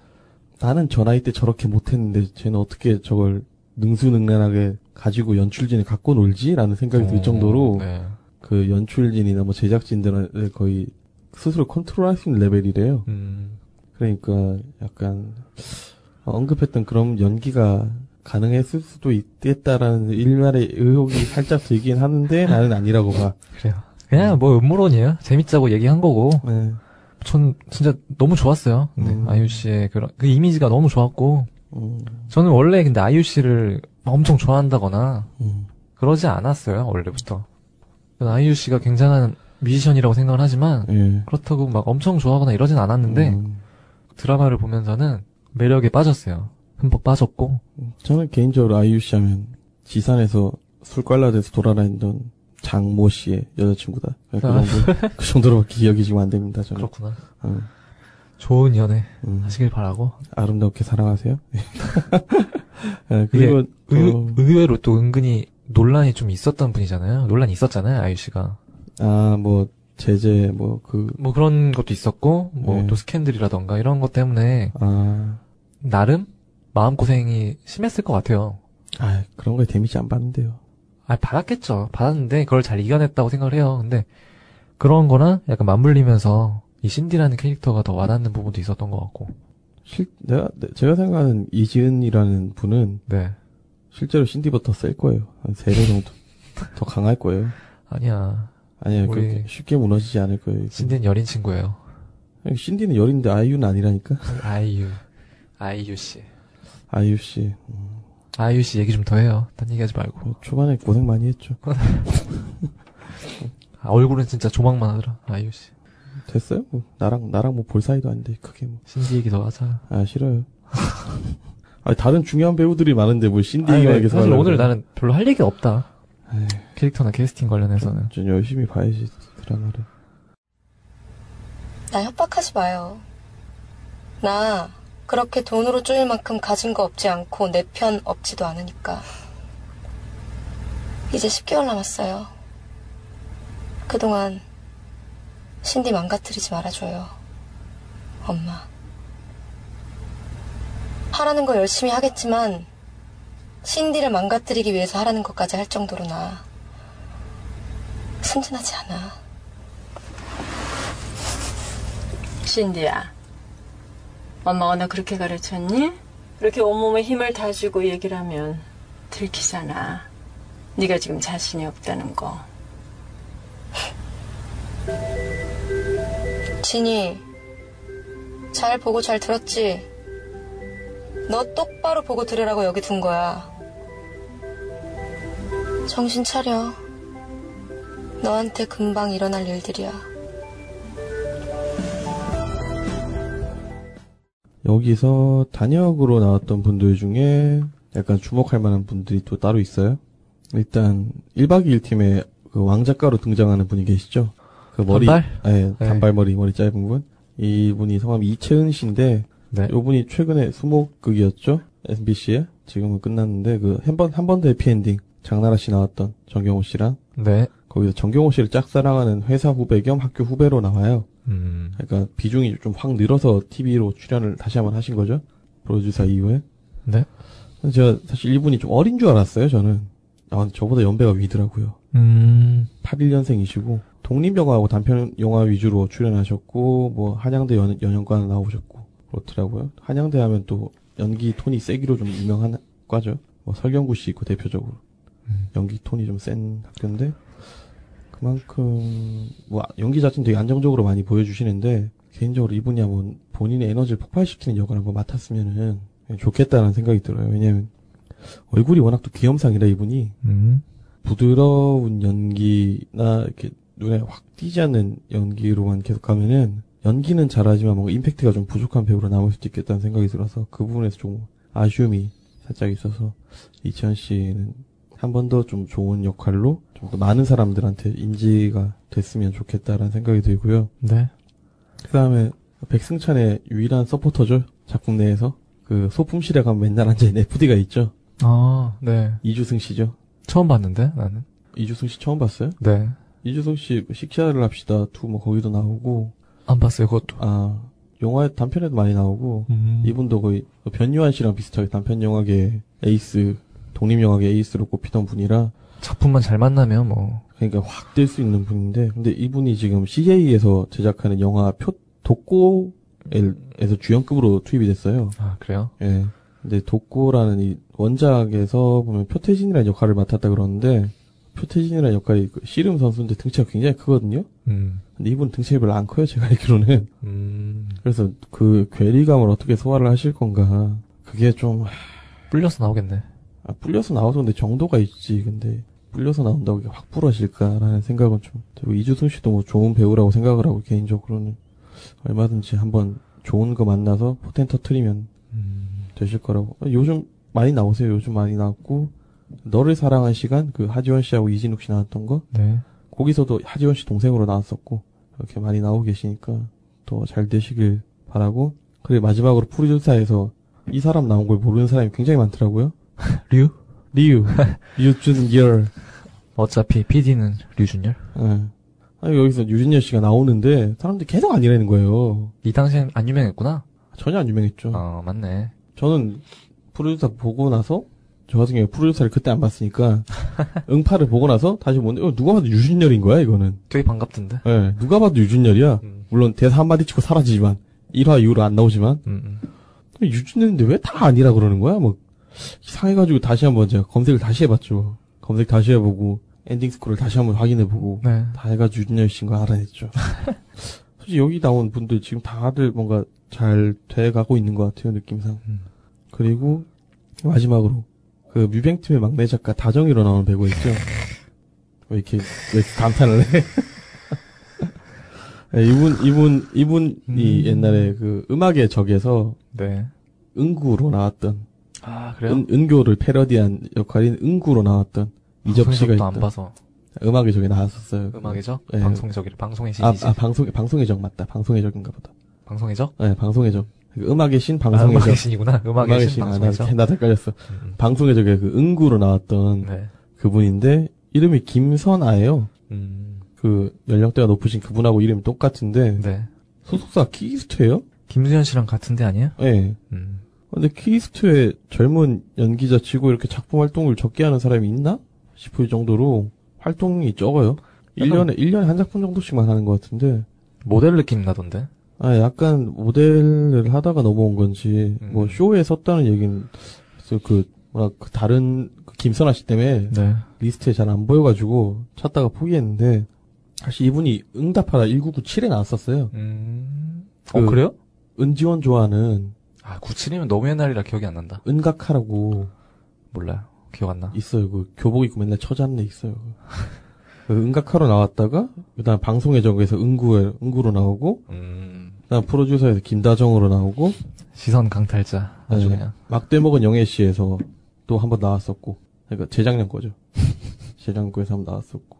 나는 저 나이 때 저렇게 못했는데 쟤는 어떻게 저걸 능수능란하게 가지고 연출진에 갖고 놀지라는 생각이 들 정도로 네. 그 연출진이나 뭐 제작진들은 거의 스스로 컨트롤할 수 있는 레벨이래요. 음. 그러니까 약간 언급했던 그런 연기가 가능했을 수도 있겠다라는 일말의 의혹이 살짝 들긴 하는데 나는 아니라고 봐. 그래요. 그냥 뭐 음모론이에요. 재밌자고 얘기한 거고. 네. 전 진짜 너무 좋았어요. 근데 음. 아이유 씨의 그런 그 이미지가 너무 좋았고. 음. 저는 원래 근데 아이유 씨를 엄청 좋아한다거나 음. 그러지 않았어요 원래부터. 아이유 씨가 굉장한 뮤지션이라고 생각을 하지만 예. 그렇다고 막 엄청 좋아하거나 이러진 않았는데 음. 드라마를 보면서는 매력에 빠졌어요. 흠뻑 빠졌고. 저는 개인적으로 아이유 씨 하면 지산에서 술관라돼서 돌아다니던 장모 씨의 여자친구다. 그, 정도, 그 정도로밖에 기억이 지금 안 됩니다. 저는. 그렇구나. 응. 좋은 연애 응. 하시길 바라고. 아름답게 사랑하세요. 네, 그리고 의, 어... 의외로 또 은근히 논란이 좀 있었던 분이잖아요. 논란이 있었잖아요. 아이유 씨가. 아, 뭐 제재 뭐 그. 뭐 그런 것도 있었고 뭐 또 네. 스캔들이라던가 이런 것 때문에 아... 나름 마음고생이 심했을 것 같아요. 아, 그런 거에 데미지 안 받는데요. 아, 받았겠죠. 받았는데 그걸 잘 이겨냈다고 생각을 해요. 근데 그런 거랑 약간 맞물리면서 이 신디라는 캐릭터가 더 와닿는 부분도 있었던 것 같고. 실, 내가, 제가 생각하는 이지은이라는 분은 네. 실제로 신디보다 셀 거예요. 한 세 배 정도. 더 강할 거예요. 아니야. 아니야. 그렇게 쉽게 무너지지 않을 거예요. 신디는 여린 친구예요. 신디는 여린데 아이유는 아니라니까. 아이유. 아이유 씨. 아이유 씨. 음. 아이유 씨 얘기 좀 더 해요. 딴 얘기하지 말고. 초반에 고생 많이 했죠. 아, 얼굴은 진짜 조망만 하더라. 아이유 씨. 됐어요? 뭐, 나랑 나랑 뭐 볼 사이도 아닌데 크게 뭐. 신디 얘기 더 하자. 아, 싫어요. 아니, 다른 중요한 배우들이 많은데 뭐 신디 얘기만 해서. 사실 오늘 그래. 나는 별로 할 얘기가 없다. 에이, 캐릭터나 캐스팅 관련해서는. 좀, 좀 열심히 봐야지 드라마를. 나 협박하지 마요. 나. 그렇게 돈으로 쪼일 만큼 가진 거 없지 않고 내 편 없지도 않으니까. 이제 십 개월 남았어요. 그동안 신디 망가뜨리지 말아줘요. 엄마. 하라는 거 열심히 하겠지만 신디를 망가뜨리기 위해서 하라는 것까지 할 정도로 나 순진하지 않아. 신디야. 엄마가 너 그렇게 가르쳤니? 그렇게 온몸에 힘을 다 주고 얘기를 하면 들키잖아. 네가 지금 자신이 없다는 거. 진이, 잘 보고 잘 들었지? 너 똑바로 보고 들으라고 여기 둔 거야. 정신 차려. 너한테 금방 일어날 일들이야. 여기서 단역으로 나왔던 분들 중에 약간 주목할 만한 분들이 또 따로 있어요. 일단 일 박 이 일 팀의 그 왕작가로 등장하는 분이 계시죠. 그 머리, 단발? 네, 단발머리, 머리 짧은 분. 이 분이 성함이 이채은 씨인데, 네. 요 분이 최근에 수목극이었죠. 엠비씨에. 지금은 끝났는데, 그, 한 번, 한 번 더 해피엔딩. 장나라 씨 나왔던 정경호 씨랑. 네. 거기서 정경호 씨를 짝사랑하는 회사 후배 겸 학교 후배로 나와요. 음. 그러니까 비중이 좀 확 늘어서 티비로 출연을 다시 한번 하신 거죠. 프로듀서 이후에. 네. 제가 사실 이분이 좀 어린 줄 알았어요, 저는. 아, 저보다 연배가 위더라고요. 음. 팔십일 년생이시고, 독립영화하고 단편영화 위주로 출연하셨고, 뭐, 한양대 연, 연영과 나오셨고, 그렇더라고요. 한양대 하면 또 연기 톤이 세기로 좀 유명한 과죠. 뭐, 설경구 씨 있고, 대표적으로. 음. 연기 톤이 좀 센 학교인데, 그만큼, 뭐, 연기 자체는 되게 안정적으로 많이 보여주시는데, 개인적으로 이분이 한번 본인의 에너지를 폭발시키는 역을 한번 맡았으면은 좋겠다는 생각이 들어요. 왜냐면, 얼굴이 워낙 또 귀염상이라 이분이 음. 부드러운 연기나 이렇게 눈에 확 띄지 않는 연기로만 계속 가면은 연기는 잘하지만 뭔가 임팩트가 좀 부족한 배우로 남을 수도 있겠다는 생각이 들어서 그 부분에서 좀 아쉬움이 살짝 있어서 이채은 씨는 한 번 더 좀 좋은 역할로 좀 더 많은 사람들한테 인지가 됐으면 좋겠다라는 생각이 들고요. 네. 그 다음에 백승찬의 유일한 서포터죠, 작품 내에서. 그 소품실에 가면 맨날 앉아있는 에프디가 있죠. 아, 네. 이주승 씨죠? 처음 봤는데, 나는. 이주승 씨 처음 봤어요? 네. 이주승 씨, 식사를 합시다. 두, 뭐, 거기도 나오고. 안 봤어요, 그것도. 아, 영화, 단편에도 많이 나오고. 음. 이분도 거의, 변요한 씨랑 비슷하게 단편영화계 에이스, 독립영화계 에이스로 꼽히던 분이라. 작품만 잘 만나면 뭐. 그러니까 확 뜰 수 있는 분인데. 근데 이분이 지금 씨제이에서 제작하는 영화 표, 독고에서 주연급으로 투입이 됐어요. 아, 그래요? 예. 네. 근데 독고라는 이 원작에서 보면 표태진이라는 역할을 맡았다 그러는데 표태진이라는 역할이 그 씨름 선수인데 등치가 굉장히 크거든요. 음. 근데 이분 등치가 별로 안 커요, 제가 알기로는. 음. 그래서 그 괴리감을 어떻게 소화를 하실 건가. 그게 좀 불려서 나오겠네. 아, 불려서 나와서 근데 정도가 있지. 근데 불려서 나온다고 확 불어질까라는 생각은 좀. 그리고 이주승 씨도 뭐 좋은 배우라고 생각을 하고 개인적으로는 얼마든지 한번 좋은 거 만나서 포텐 터트리면. 음. 되실 거라고. 요즘 많이 나오세요. 요즘 많이 나왔고, 너를 사랑한 시간, 그 하지원 씨하고 이진욱 씨 나왔던 거. 네. 거기서도 하지원 씨 동생으로 나왔었고, 이렇게 많이 나오고 계시니까 더 잘 되시길 바라고. 그리고 마지막으로 프로듀서에서 이 사람 나온 걸 모르는 사람이 굉장히 많더라고요. 류? 리우. 류준열. 어차피 피디는 류준열? 네. 아니, 여기서 류준열 씨가 나오는데 사람들이 계속 아니라는 거예요. 이 당시엔 안 유명했구나? 전혀 안 유명했죠. 어, 맞네. 저는 프로듀서 보고 나서, 저 같은 경우에 프로듀서를 그때 안 봤으니까, 응파를 보고 나서 다시 보는데, 어, 누가 봐도 유준열인 거야, 이거는. 되게 반갑던데? 예, 네, 누가 봐도 유준열이야. 음. 물론 대사 한마디 치고 사라지지만, 일 화 이후로 안 나오지만, 음, 음. 유준열인데 왜 다 아니라 그러는 거야? 뭐, 이상해가지고 다시 한번 제가 검색을 다시 해봤죠. 검색 다시 해보고, 엔딩 스코어를 다시 한번 확인해보고, 네. 다 해가지고 유준열 씨인 걸 알아냈죠. 솔직히 여기 나온 분들 지금 다들 뭔가 잘 돼가고 있는 것 같아요, 느낌상. 음. 그리고 마지막으로 그 뮤뱅팀의 막내 작가 다정이로 나오는 배우 있죠? 왜 이렇게 왜 감탄을 해? 네, 이분 이분 이분이 음. 옛날에 그 음악의 적에서 네. 은구로 나왔던 아 그래요? 은, 은교를 패러디한 역할인 은구로 나왔던 이접씨가 있던. 안 봐서. 음악의 적에 나왔었어요. 음악의 적? 네. 방송의 적이래. 방송의 신이지. 아, 아 방송 방송의 적 맞다. 방송의 적인가 보다. 방송의 적? 네, 방송의 적. 음악의 신, 방송의 적. 아, 음악의 신이구나. 음악의, 음악의 신, 방송의 적. 아, 나도 헷갈렸어. 음. 방송의 적에 그 은구로 나왔던 네. 그분인데 이름이 김선아예요. 음. 그 연령대가 높으신 그분하고 이름이 똑같은데 네. 소속사 키이스트예요? 김수현 씨랑 같은데 아니야? 네. 음. 근데 키이스트에 젊은 연기자 치고 이렇게 작품 활동을 적게 하는 사람이 있나 싶을 정도로 활동이 적어요. 일 년에 일 년에 한 작품 정도씩만 하는 것 같은데 모델 느낌 나던데. 아, 약간, 모델을 하다가 넘어온 건지, 음. 뭐, 쇼에 섰다는 얘기는, 그, 뭐라, 그, 다른, 그 김선아 씨 때문에, 네. 리스트에 잘 안 보여가지고, 찾다가 포기했는데, 사실 이분이 응답하라 천구백구십칠에 나왔었어요. 음. 어, 그 그래요? 은지원 좋아하는. 아, 구십칠이면 너무 옛날이라 기억이 안 난다. 은각하라고. 몰라요. 기억 안 나? 있어요. 그 교복 입고 맨날 처자는 애 있어요. 그 응각하러 나왔다가 그다음 방송의 전국에서 응구에 응구로 나오고, 음. 그다음 프로듀서에서 김다정으로 나오고, 시선 강탈자 아주 네. 그냥 막대먹은 영애씨에서 또 한 번 나왔었고, 그러니까 재작년 거죠. 재작년 거에서 한 번 나왔었고.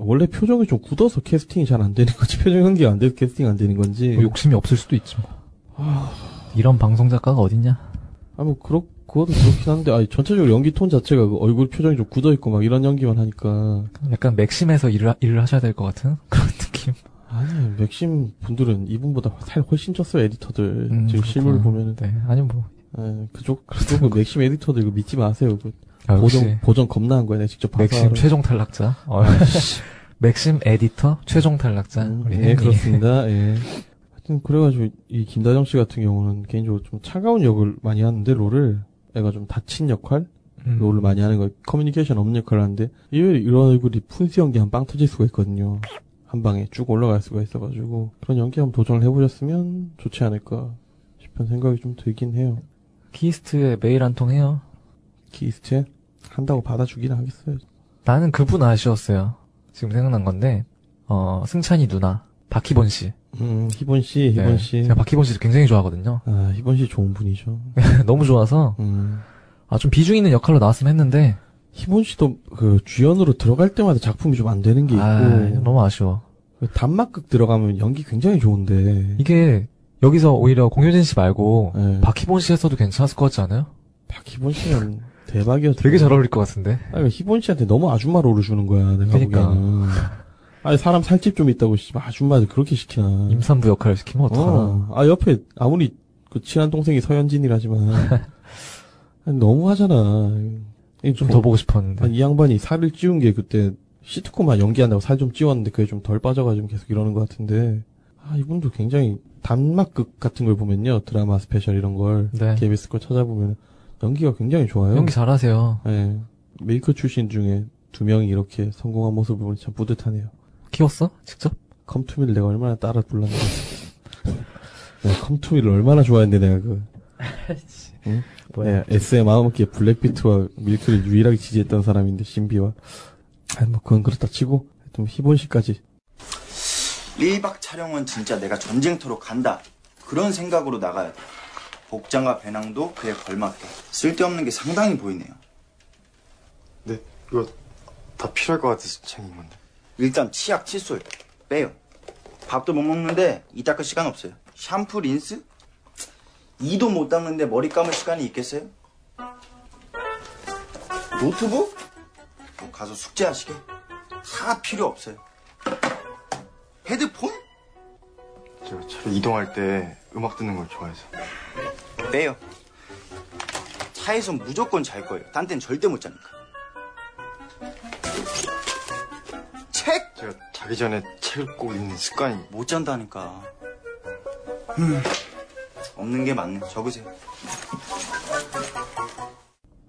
원래 표정이 좀 굳어서 캐스팅이 잘 안 되는 건지, 표정 연기가 안 돼서 캐스팅 안 되는 건지. 뭐 욕심이 없을 수도 있지 뭐. 아... 이런 방송 작가가 어딨냐? 아, 뭐 그렇 그것도 그렇긴 한데, 아니 전체적으로 연기 톤 자체가 그 얼굴 표정이 좀 굳어 있고 막 이런 연기만 하니까. 약간 맥심에서 일을 하, 일을 하셔야 될 것 같은 그런 느낌. 아니 맥심 분들은 이분보다 살 훨씬 쪘어요, 에디터들. 음, 지금 실물 보면은. 네. 아니 뭐. 네, 그쪽 그쪽 그 맥심 에디터들 그 믿지 마세요. 그. 아, 보정, 보정 겁나 한 거야. 내가 직접 봐서. 맥심 알아. 최종 탈락자. 어, 맥심 에디터 최종 탈락자. 음, 우리 예, 그렇습니다. 예. 하여튼, 그래가지고, 이 김다정 씨 같은 경우는 개인적으로 좀 차가운 역을 많이 하는데, 롤을, 애가 좀 다친 역할? 음. 롤을 많이 하는 거, 커뮤니케이션 없는 역할을 하는데, 이외에 이런 얼굴이 푼스 연기 한 빵 터질 수가 있거든요. 한 방에 쭉 올라갈 수가 있어가지고, 그런 연기 한번 도전을 해보셨으면 좋지 않을까 싶은 생각이 좀 들긴 해요. 키스트에 메일 한 통 해요. 키스트에? 한다고 받아주긴 하겠어요. 나는 그분 아쉬웠어요. 지금 생각난 건데, 어, 승찬이 누나, 박희본 씨. 음, 희본 씨, 희본 네. 씨. 제가 박희본 씨를 굉장히 좋아하거든요. 아, 희본 씨 좋은 분이죠. 너무 좋아서, 음. 아, 좀 비중 있는 역할로 나왔으면 했는데, 희본 씨도 그 주연으로 들어갈 때마다 작품이 좀 안 되는 게 있고, 아, 너무 아쉬워. 단막극 들어가면 연기 굉장히 좋은데, 이게 여기서 오히려 공효진 씨 말고, 네. 박희본 씨 했어도 괜찮았을 것 같지 않아요? 박희본 씨는, 대박이었죠. 되게 잘 어울릴 것 같은데. 아니, 희본 씨한테 너무 아줌마 롤을 주는 거야, 내가 그러니까. 보기에는. 아니, 사람 살집 좀 있다고, 아줌마들 그렇게 시키나. 임산부 역할을 시키면 어떡하나. 어. 아, 옆에, 아무리, 그, 친한 동생이 서현진이라지만. 아니, 너무 하잖아. 좀 더 보고 싶었는데. 아니, 이 양반이 살을 찌운 게 그때, 시트콤만 연기한다고 살 좀 찌웠는데, 그게 좀 덜 빠져가지고 계속 이러는 것 같은데. 아, 이분도 굉장히, 단막극 같은 걸 보면요. 드라마 스페셜 이런 걸. 네. 케이비에스 걸 찾아보면. 연기가 굉장히 좋아요. 연기 잘하세요. 네. 메이커 출신 중에 두 명이 이렇게 성공한 모습을 보니 참 뿌듯하네요. 키웠어? 직접? 컴투미를 내가 얼마나 따라 불렀는데. 네, 컴투미를 얼마나 좋아했는데 내가 그. 응? 뭐야? 네, 에스의 마음먹기에 블랙비트와 밀크를 유일하게 지지했던 사람인데, 신비와. 아, 뭐 그건 그렇다 치고, 좀 희본시까지. 일박 촬영은 진짜 내가 전쟁터로 간다. 그런 생각으로 나가야 돼. 복장과 배낭도 그에 걸맞게. 쓸데없는 게 상당히 보이네요. 네, 이거 다 필요할 것 같아서 챙긴 건데. 일단 치약, 칫솔 빼요. 밥도 못 먹는데 이 닦을 시간 없어요. 샴푸, 린스? 이도 못 닦는데 머리 감을 시간이 있겠어요? 노트북? 뭐 가서 숙제하시게. 다 필요 없어요. 헤드폰? 제가 차로 이동할 때 음악 듣는 걸 좋아해서. 빼요. 차에서 무조건 잘 거예요. 딴 데는 절대 못 자니까. 책? 제가 자기 전에 책을 꼭 읽는 습관이. 못 잔다니까. 음. 없는 게 많네. 적으세요.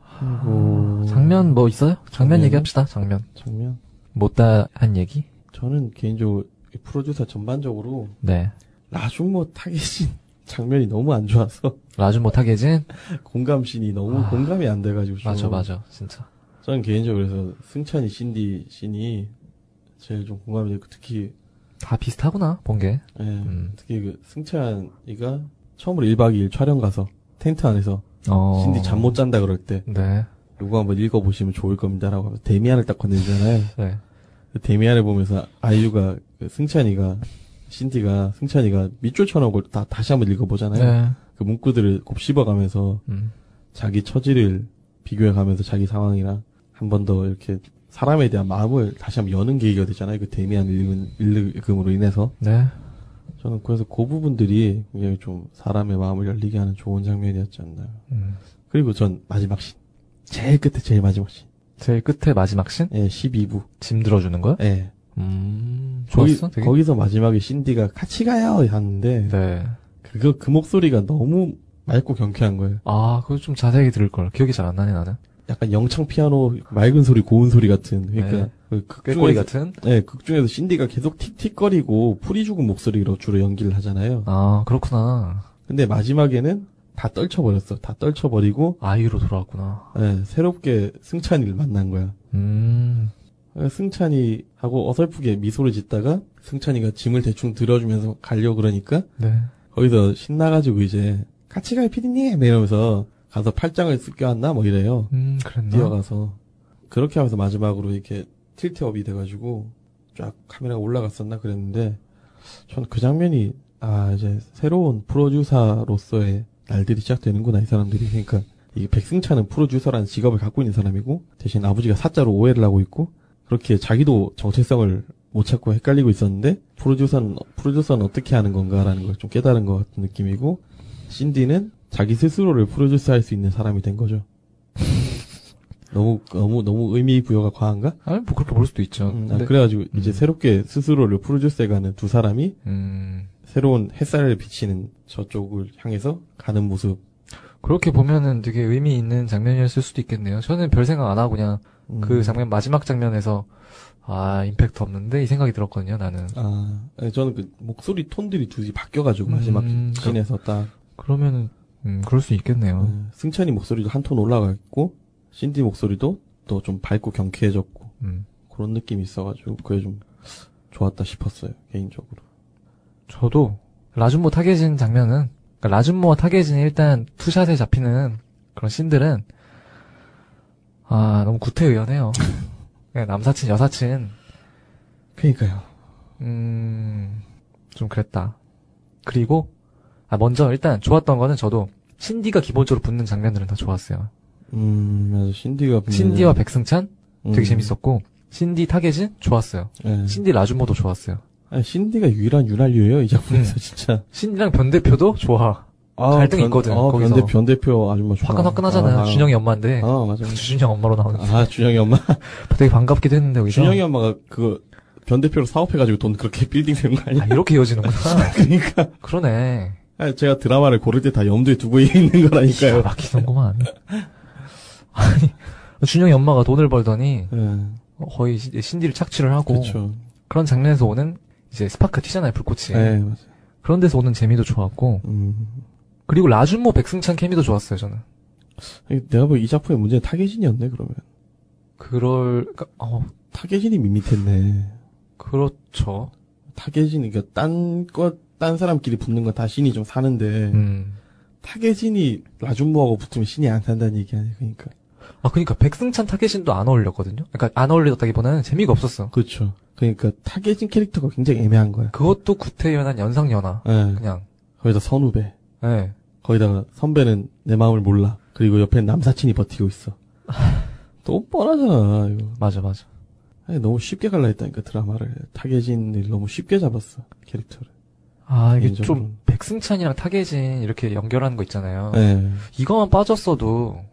아, 장면 뭐 있어요? 장면, 장면 얘기합시다. 장면. 장면. 못다 한 얘기? 저는 개인적으로 프로듀서 전반적으로 네. 라중모 타겟인 장면이 너무 안 좋아서. 라준모 타겟인? 공감씬이 너무 아, 공감이 안 돼가지고. 좀. 맞아, 맞아. 진짜. 저는 개인적으로 그래서 승찬이, 신디, 신이 제일 좀 공감이 되고, 특히. 다 비슷하구나, 본 게. 예. 음. 특히 그 승찬이가 처음으로 일박 이일 촬영 가서 텐트 안에서 어. 신디 잠 못 잔다 그럴 때. 네. 요거 한번 읽어보시면 좋을 겁니다. 라고 하면서 데미안을 딱 건네잖아요. 네. 데미안을 보면서 아이유가, 그 승찬이가 신디가, 승찬이가 밑줄 쳐놓고 다, 다시 한번 읽어보잖아요. 네. 그 문구들을 곱씹어가면서, 음. 자기 처지를 비교해가면서 자기 상황이랑 한 번 더 이렇게 사람에 대한 마음을 다시 한번 여는 계기가 되잖아요. 그 데미안 읽은, 읽음으로 인해서. 네. 저는 그래서 그 부분들이 굉장히 좀 사람의 마음을 열리게 하는 좋은 장면이었지 않나요. 음. 그리고 전 마지막 씬. 제일 끝에 제일 마지막 씬. 제일 끝에 마지막 씬? 예, 십이부. 짐 들어주는 거요? 예. 음, 좋았어? 거기, 되게... 거기서 마지막에 신디가 같이 가요! 하는데, 네. 그거, 그 목소리가 너무 맑고 경쾌한 거예요. 아, 그거 좀 자세하게 들을걸. 기억이 잘 안 나네, 나는. 약간 영창 피아노, 맑은 소리, 고운 소리 같은. 그러니까, 네. 극 중에서, 같은? 네, 극 중에서 신디가 계속 틱틱거리고, 풀이 죽은 목소리로 주로 연기를 하잖아요. 아, 그렇구나. 근데 마지막에는 다 떨쳐버렸어. 다 떨쳐버리고 아이유로 돌아왔구나. 네, 새롭게 승찬이를 만난 거야. 음. 승찬이하고 어설프게 미소를 짓다가 승찬이가 짐을 대충 들어주면서 가려고 그러니까 네. 거기서 신나가지고 이제 같이 가요 피디님 이러면서 가서 팔짱을 껴안나 뭐 이래요. 음, 그랬나? 뛰어가서 그렇게 하면서 마지막으로 이렇게 틸트업이 돼가지고 쫙 카메라가 올라갔었나 그랬는데 전 그 장면이 아 이제 새로운 프로듀서로서의 날들이 시작되는구나 이 사람들이. 그러니까 이 백승찬은 프로듀서라는 직업을 갖고 있는 사람이고 대신 아버지가 사자로 오해를 하고 있고 그렇게 자기도 정체성을 못 찾고 헷갈리고 있었는데 프로듀서는 프로듀서는 어떻게 하는 건가라는 걸 좀 깨달은 것 같은 느낌이고 신디는 자기 스스로를 프로듀서할 수 있는 사람이 된 거죠. 너무 너무 너무 의미 부여가 과한가? 아니 뭐 그렇게 볼 수도 있죠. 음, 근데... 아, 그래가지고 음. 이제 새롭게 스스로를 프로듀스해가는 두 사람이 음... 새로운 햇살을 비치는 저쪽을 향해서 가는 모습. 그렇게 보면은 되게 의미 있는 장면이었을 수도 있겠네요. 저는 별 생각 안 하고 그냥 음. 그 장면 마지막 장면에서 아 임팩트 없는데 이 생각이 들었거든요. 나는. 아 아니, 저는 그 목소리 톤들이 둘이 바뀌어가지고 음, 마지막 씬에서 그, 딱. 그러면은 음 그럴 수 있겠네요. 음, 승찬이 목소리도 한 톤 올라가 있고. 신디 목소리도 또 좀 밝고 경쾌해졌고 음. 그런 느낌이 있어가지고 그게 좀 좋았다 싶었어요 개인적으로. 저도 라준모 타겟인 장면은 그러니까 라준모와 타겟이 일단 투샷에 잡히는 그런 씬들은 아 너무 구태의연해요. 남사친 여사친. 그러니까요. 음 좀 그랬다. 그리고 아 먼저 일단 좋았던 거는 저도 신디가 기본적으로 붙는 장면들은 다 좋았어요. 음, 맞아. 신디가 신디와 백승찬 음. 되게 재밌었고 신디 타겟은 좋았어요. 네. 신디 라준모도 좋았어요. 아니, 신디가 유일한 유난류예요 이 작품에서. 네. 진짜 신디랑 변 대표도 좋아. 아, 갈등 변, 있거든. 아, 거기서 변, 변 대표 아줌마 좋아. 화끈화끈하잖아. 아, 준영이 엄마인데. 아 맞아. 준영 엄마로 나오는데. 아 준영이 엄마. 되게 반갑기도 했는데 여기서. 준영이 엄마가 그 변 대표로 사업해가지고 돈 그렇게 빌딩 세운 거 아니야? 아, 이렇게 이어지는구나. 그러니까. 그러네. 아니, 제가 드라마를 고를 때 다 염두에 두고 있는 거라니까요. 기가 막히는구만. 아니 준영이 엄마가 돈을 벌더니 네. 거의 신디를 착취를 하고 그쵸. 그런 장면에서 오는 이제 스파크 튀잖아요 불꽃이. 네, 맞아요. 그런 데서 오는 재미도 좋았고 음. 그리고 라준모 백승찬 케미도 좋았어요 저는. 아니, 내가 보기 이 작품의 문제는 타겟인이었네 그러면. 그럴 그러니까, 어 타겟인이 밋밋했네. 그렇죠. 타겟인 그러니까 딴 것 딴 사람끼리 붙는 건 다 신이 좀 사는데 음. 타겟인이 라준모하고 붙으면 신이 안 산다는 얘기 아니에요 그러니까. 아, 그니까, 백승찬 타겟신도 안 어울렸거든요? 그니까, 안 어울렸다기보다는 재미가 없었어. 그렇죠. 그니까, 타겟신 캐릭터가 굉장히 애매한 거야. 그것도 구태연한 연상연하. 네. 그냥. 거기다 선후배. 예. 네. 거기다가 선배는 내 마음을 몰라. 그리고 옆에 남사친이 버티고 있어. 너무 뻔하잖아, 이거. 맞아, 맞아. 아니, 너무 쉽게 갈라 했다니까, 드라마를. 타겟신을 너무 쉽게 잡았어, 캐릭터를. 아, 이게 개인적으로는. 좀, 백승찬이랑 타겟신 이렇게 연결하는 거 있잖아요. 네. 이거만 빠졌어도,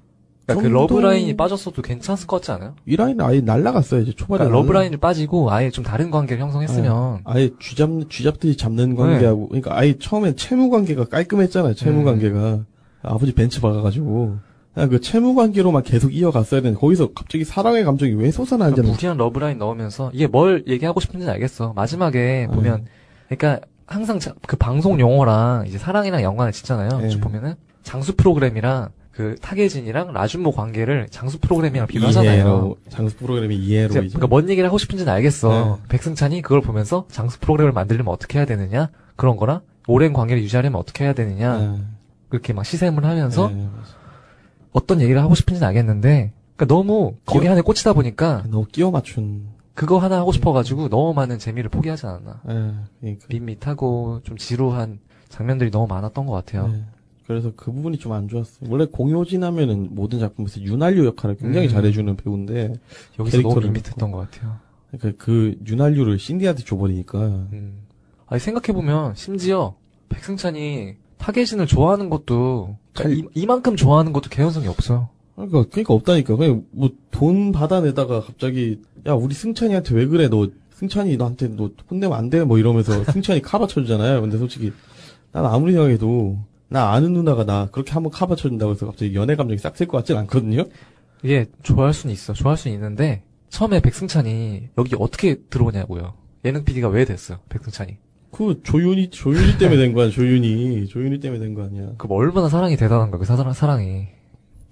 그러니까 그 러브라인이 빠졌어도 괜찮을 것 같지 않아요? 이 라인은 아예 날라갔어요 이제 초반에. 그러니까 러브라인이 빠지고 아예 좀 다른 관계를 형성했으면. 아예, 아예 쥐잡 쥐잡들이 잡는 관계하고 네. 그러니까 아예 처음엔 채무 관계가 깔끔했잖아요. 채무 네. 관계가 아버지 벤츠 박아가지고 그냥 그 채무 관계로만 계속 이어갔어야 되는데 거기서 갑자기 사랑의 감정이 왜 솟아나는지. 그러니까 무리한 러브라인 넣으면서 이게 뭘 얘기하고 싶은지는 알겠어. 마지막에 네. 보면 그러니까 항상 그 방송 용어랑 이제 사랑이랑 연관을 짓잖아요. 네. 쭉 보면은 장수 프로그램이랑. 그 타겟진이랑 라준모 관계를 장수 프로그램이랑 비교하잖아요. 장수 프로그램이 이해로 이제 그러니까 뭔 얘기를 하고 싶은지는 알겠어. 네. 백승찬이 그걸 보면서 장수 프로그램을 만들려면 어떻게 해야 되느냐 그런 거나 오랜 관계를 유지하려면 어떻게 해야 되느냐 네. 그렇게 막 시샘을 하면서 네, 어떤 얘기를 하고 싶은지는 알겠는데 그러니까 너무 거기 끼워, 안에 꽂히다 보니까 너무 끼워 맞춘 그거 하나 하고 싶어가지고 너무 많은 재미를 포기하지 않았나. 네, 그러니까. 밋밋하고 좀 지루한 장면들이 너무 많았던 것 같아요. 네. 그래서 그 부분이 좀 안 좋았어요. 원래 공효진 하면은 모든 작품에서 윤활유 역할을 굉장히 음. 잘해주는 배우인데 여기서 너무 밋밋했던 것 같아요. 그러니까 그 윤활유를 신디한테 줘버리니까. 음. 아니 생각해보면 심지어 백승찬이 타겟신을 좋아하는 것도 그러니까 이, 이만큼 좋아하는 것도 개연성이 없어요. 그러니까 그러니까 없다니까. 그냥 뭐 돈 받아내다가 갑자기 야 우리 승찬이한테 왜 그래 너 승찬이 너한테 너 혼내면 안 돼 뭐 이러면서 승찬이 카바쳐주잖아요. 근데 솔직히 난 아무리 생각해도 나 아는 누나가 나 그렇게 한번 카바쳐준다고 해서 갑자기 연애 감정이 싹 셀 것 같진 않거든요? 이게 좋아할 수는 있어. 좋아할 수는 있는데 처음에 백승찬이 여기 어떻게 들어오냐고요. 예능 피디가 왜 됐어? 백승찬이. 그 조윤이 조윤이 때문에 된 거야. 조윤이 조윤이 때문에 된 거 아니야. 그 얼마나 사랑이 대단한가. 그 사랑 사랑이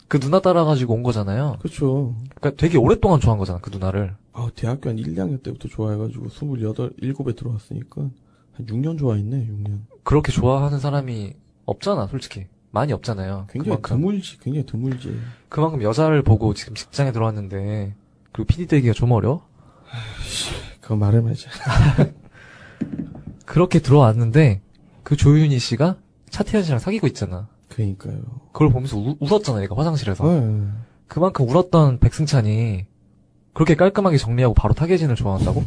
그 누나 따라가지고 온 거잖아요. 그렇죠. 그러니까 되게 오랫동안 좋아한 거잖아. 그 누나를. 아 대학교 한 일, 이 학년 때부터 좋아해가지고 스물여덟, 일곱에 들어왔으니까 한 육 년 좋아했네. 육 년. 그렇게 좋아하는 사람이 없잖아. 솔직히 많이 없잖아요. 굉장히 그만큼. 드물지. 굉장히 드물지. 그만큼 여자를 보고 지금 직장에 들어왔는데 그리고 피디 되기가 좀 어려? 아이씨, 그거 말을 말자. 그렇게 들어왔는데 그 조윤희 씨가 차태현 씨랑 사귀고 있잖아. 그러니까요. 그걸 보면서 우, 울었잖아. 얘가 화장실에서. 네. 그만큼 울었던 백승찬이 그렇게 깔끔하게 정리하고 바로 타겟인을 좋아한다고?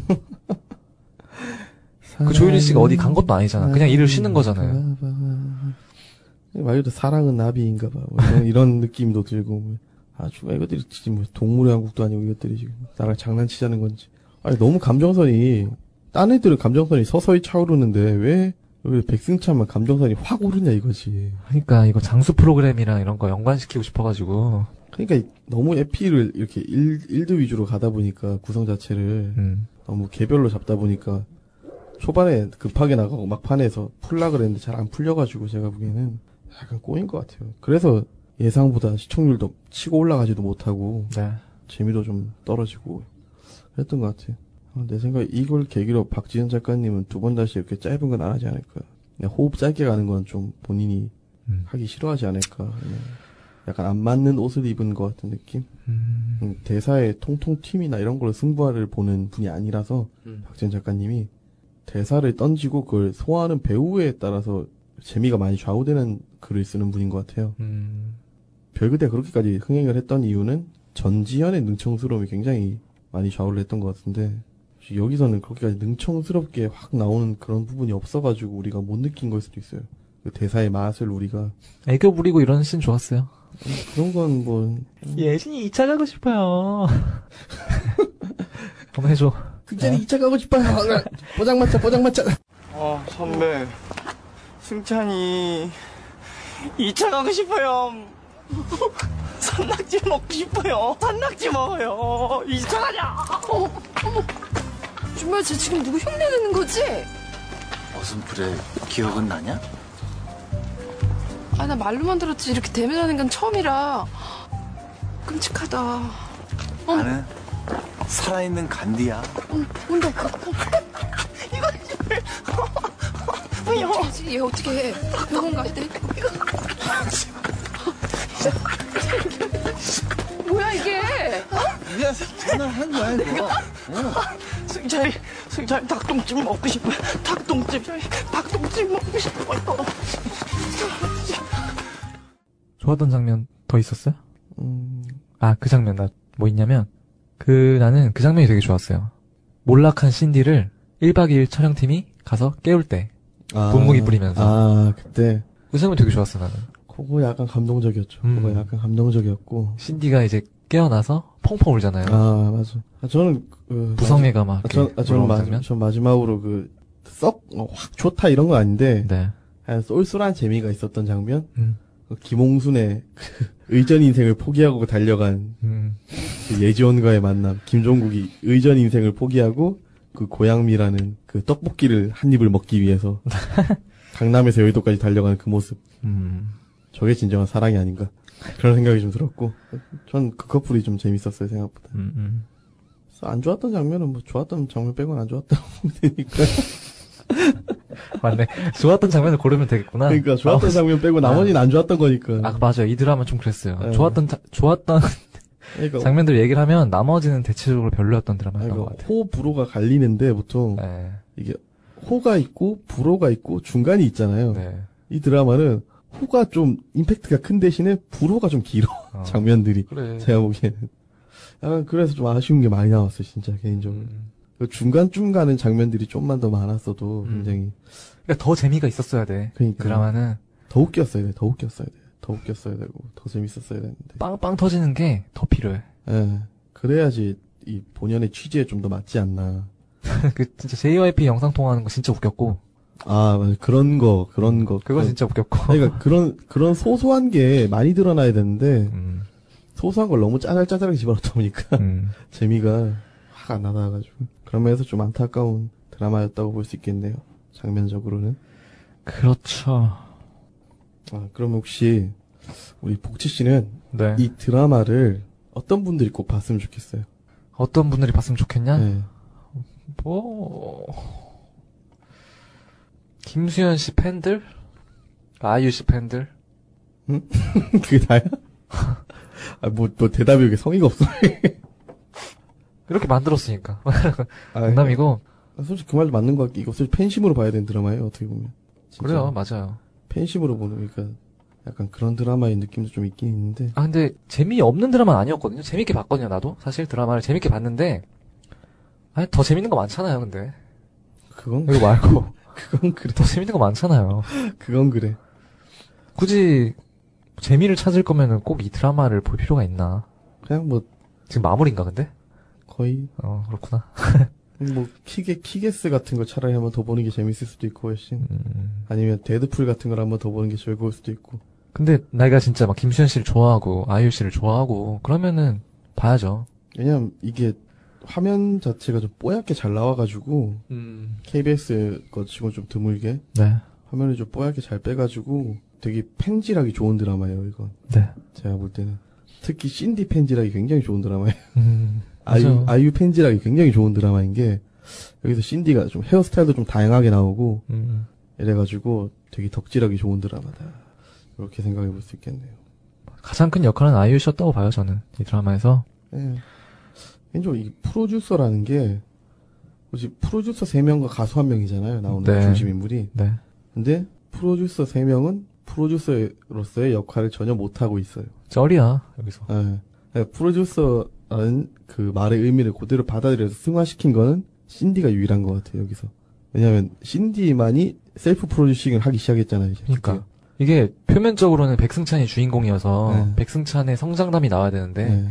그 조윤희 씨가 어디 간 것도 아니잖아. 그냥 일을 쉬는 거잖아요. 말 그대로 사랑은 나비인가 봐. 뭐 이런, 이런 느낌도 들고. 아주 이것들이 지금 동물의 왕국도 아니고 이것들이 지금 나랑 장난치자는 건지. 아니 너무 감정선이 딴 애들은 감정선이 서서히 차오르는데 왜 여기 백승찬만 감정선이 확 오르냐 이거지. 그러니까 이거 장수 프로그램이랑 이런 거 연관시키고 싶어가지고. 그러니까 너무 에피를 이렇게 일, 일드 위주로 가다 보니까 구성 자체를 음. 너무 개별로 잡다 보니까 초반에 급하게 나가고 막판에서 풀라 그랬는데 잘 안 풀려가지고 제가 보기에는 약간 꼬인 것 같아요. 그래서 예상보다 시청률도 치고 올라가지도 못하고 네. 재미도 좀 떨어지고 그랬던 것 같아요. 내 생각에 이걸 계기로 박지현 작가님은 두 번 다시 이렇게 짧은 건 안 하지 않을까. 그냥 호흡 짧게 가는 건 좀 본인이 음. 하기 싫어하지 않을까. 약간 안 맞는 옷을 입은 것 같은 느낌. 음. 대사의 통통 튀이나 이런 걸로 승부를 보는 분이 아니라서 음. 박지현 작가님이 대사를 던지고 그걸 소화하는 배우에 따라서 재미가 많이 좌우되는 글을 쓰는 분인 것 같아요. 음. 별그대 그렇게까지 흥행을 했던 이유는 전지현의 능청스러움이 굉장히 많이 좌우를 했던 것 같은데 여기서는 그렇게까지 능청스럽게 확 나오는 그런 부분이 없어가지고 우리가 못 느낀 걸 수도 있어요. 그 대사의 맛을 우리가 애교 부리고 이런 씬 좋았어요. 그런 건 뭐 예진이 이 차 가고 싶어요. 한번 해줘. 극진이 네. 이 차 가고 싶어요. 보장마차 보장마차. 아 선배 승찬이 이 차 가고 싶어요. 산낙지 먹고 싶어요. 산낙지 먹어요. 이 차 가자. 어머, 어머. 정말 쟤 지금 누구 흉내내는 거지? 무슨 불에 기억은 나냐? 아, 나 말로만 들었지 이렇게 대면하는 건 처음이라. 끔찍하다. 어. 나는 살아있는 간디야. 어, 온다. 이거 왜? 어떻게 얘 어떻게 해? 병원 갈 때? 이거. 뭐야 이게? 미안, 전화를 한 거야 이거. 내가? 응. 승찬이, 승찬이 닭똥집 먹고 싶어. 닭똥집, 닭똥집 먹고 싶어. 좋았던 장면 더 있었어요? 음, 아, 그 장면 나 뭐 있냐면 그 나는 그 장면이 되게 좋았어요. 몰락한 신디를 일 박 이 일 촬영팀이 가서 깨울 때 아, 분무기 뿌리면서. 아, 그때. 그 장면 되게 좋았어 나는. 그거 약간 감동적이었죠. 음. 그거 약간 감동적이었고. 신디가 이제 깨어나서 펑펑 울잖아요. 아, 맞아. 아, 저는, 그, 부성애가 막. 아, 전, 아, 저는 마지막, 전 마지막으로 그, 썩, 어, 확 좋다 이런 건 아닌데. 네. 아, 쏠쏠한 재미가 있었던 장면. 음. 그 김홍순의 그 의전 인생을 포기하고 달려간. 음. 그 예지원과의 만남. 김종국이 의전 인생을 포기하고 그 고양미라는 그 떡볶이를 한 입을 먹기 위해서. 강남에서 여의도까지 달려가는 그 모습. 음. 저게 진정한 사랑이 아닌가 그런 생각이 좀 들었고 전 그 커플이 좀 재밌었어요 생각보다. 음, 음. 그래서 안 좋았던 장면은 뭐 좋았던 장면 빼고는 안 좋았다고 보면 되니까. 맞네. 좋았던 장면을 고르면 되겠구나. 그러니까 좋았던 아, 장면 빼고 나머지는 아, 안 좋았던 거니까. 아 맞아. 이 드라마 좀 그랬어요. 네. 좋았던 자, 좋았던 그러니까, 장면들 얘기를 하면 나머지는 대체적으로 별로였던 드라마였던 그러니까, 것 같아요. 호 불호가 갈리는데 보통 네. 이게 호가 있고 불호가 있고 중간이 있잖아요. 네. 이 드라마는 호가 좀 임팩트가 큰 대신에 불호가 좀 길어. 어, 장면들이 그래. 제가 보기에는 약간 그래서 좀 아쉬운 게 많이 나왔어요 진짜 개인적으로. 음. 중간중간은 장면들이 좀만 더 많았어도 음. 굉장히 그러니까 더 재미가 있었어야 돼. 그러니까 드라마는 더 웃겼어야 돼. 더 웃겼어야 돼. 더 웃겼어야 되고 더 재밌었어야 되는데 빵빵 터지는 게 더 필요해. 예, 그래야지 이 본연의 취지에 좀 더 맞지 않나. 그 진짜 제이와이피 영상 통화하는 거 진짜 웃겼고. 아, 맞아. 그런 거, 그런 거. 그거 진짜 웃겼고. 그러니까 그런, 그런 소소한 게 많이 드러나야 되는데, 음. 소소한 걸 너무 짜잘짜잘하게 집어넣다 보니까, 음. 재미가 확 안 나가가지고. 그러면서 좀 안타까운 드라마였다고 볼 수 있겠네요. 장면적으로는. 그렇죠. 아, 그럼 혹시 우리 복지 씨는 네. 이 드라마를 어떤 분들이 꼭 봤으면 좋겠어요? 어떤 분들이 봤으면 좋겠냐? 네. 뭐 김수현 씨 팬들, 아이유 씨 팬들. 응? 그게 다야? 아, 뭐, 뭐 대답이 이게 성의가 없어. 이렇게 만들었으니까. 농담이고. 아, 솔직히 그 말도 맞는 것 같긴. 이거 솔직히 팬심으로 봐야 되는 드라마예요, 어떻게 보면. 진짜. 그래요, 맞아요. 팬심으로 보는, 그러니까 약간 그런 드라마의 느낌도 좀 있긴 있는데. 아, 근데 재미없는 드라마는 아니었거든요. 재밌게 봤거든요, 나도. 사실 드라마를 재밌게 봤는데. 아니, 더 재밌는 거 많잖아요, 근데. 그건 그래. 이거 말고. 그건 그래. 더 재밌는 거 많잖아요. 그건 그래. 굳이 재미를 찾을 거면은 꼭 이 드라마를 볼 필요가 있나. 그냥 뭐. 지금 마무리인가, 근데? 거의. 어, 그렇구나. 뭐, 키게, 키게스 같은 걸 차라리 한번 더 보는 게 재밌을 수도 있고, 훨씬. 음. 아니면, 데드풀 같은 걸 한번 더 보는 게 즐거울 수도 있고. 근데, 내가 진짜 막 김수현 씨를 좋아하고, 아이유 씨를 좋아하고, 그러면은, 봐야죠. 왜냐면, 이게, 화면 자체가 좀 뽀얗게 잘 나와가지고, 음. 케이비에스 거 치고 좀 드물게. 네. 화면을 좀 뽀얗게 잘 빼가지고, 되게 팬질하기 좋은 드라마예요, 이건. 네. 제가 볼 때는. 특히, 신디 팬질하기 굉장히 좋은 드라마예요. 음. 아이유, 아이유 팬지라기 굉장히 좋은 드라마인 게, 여기서 신디가 좀 헤어스타일도 좀 다양하게 나오고, 음. 이래가지고 되게 덕질하기 좋은 드라마다. 이렇게 생각해 볼 수 있겠네요. 가장 큰 역할은 아이유였다고 봐요, 저는. 이 드라마에서. 예. 개인적으로 이 프로듀서라는 게, 혹시 프로듀서 세 명과 가수 한 명이잖아요, 나오는 네. 중심인물이. 네. 근데 프로듀서 세 명은 프로듀서로서의 역할을 전혀 못하고 있어요. 쩔이야, 여기서. 예. 그러니까 프로듀서, 라는 그 말의 의미를 그대로 받아들여서 승화시킨 거는 신디가 유일한 것 같아요, 여기서. 왜냐면 신디만이 셀프 프로듀싱을 하기 시작했잖아요, 이제. 그러니까 그게. 이게 표면적으로는 백승찬이 주인공이어서 네. 백승찬의 성장담이 나와야 되는데 네.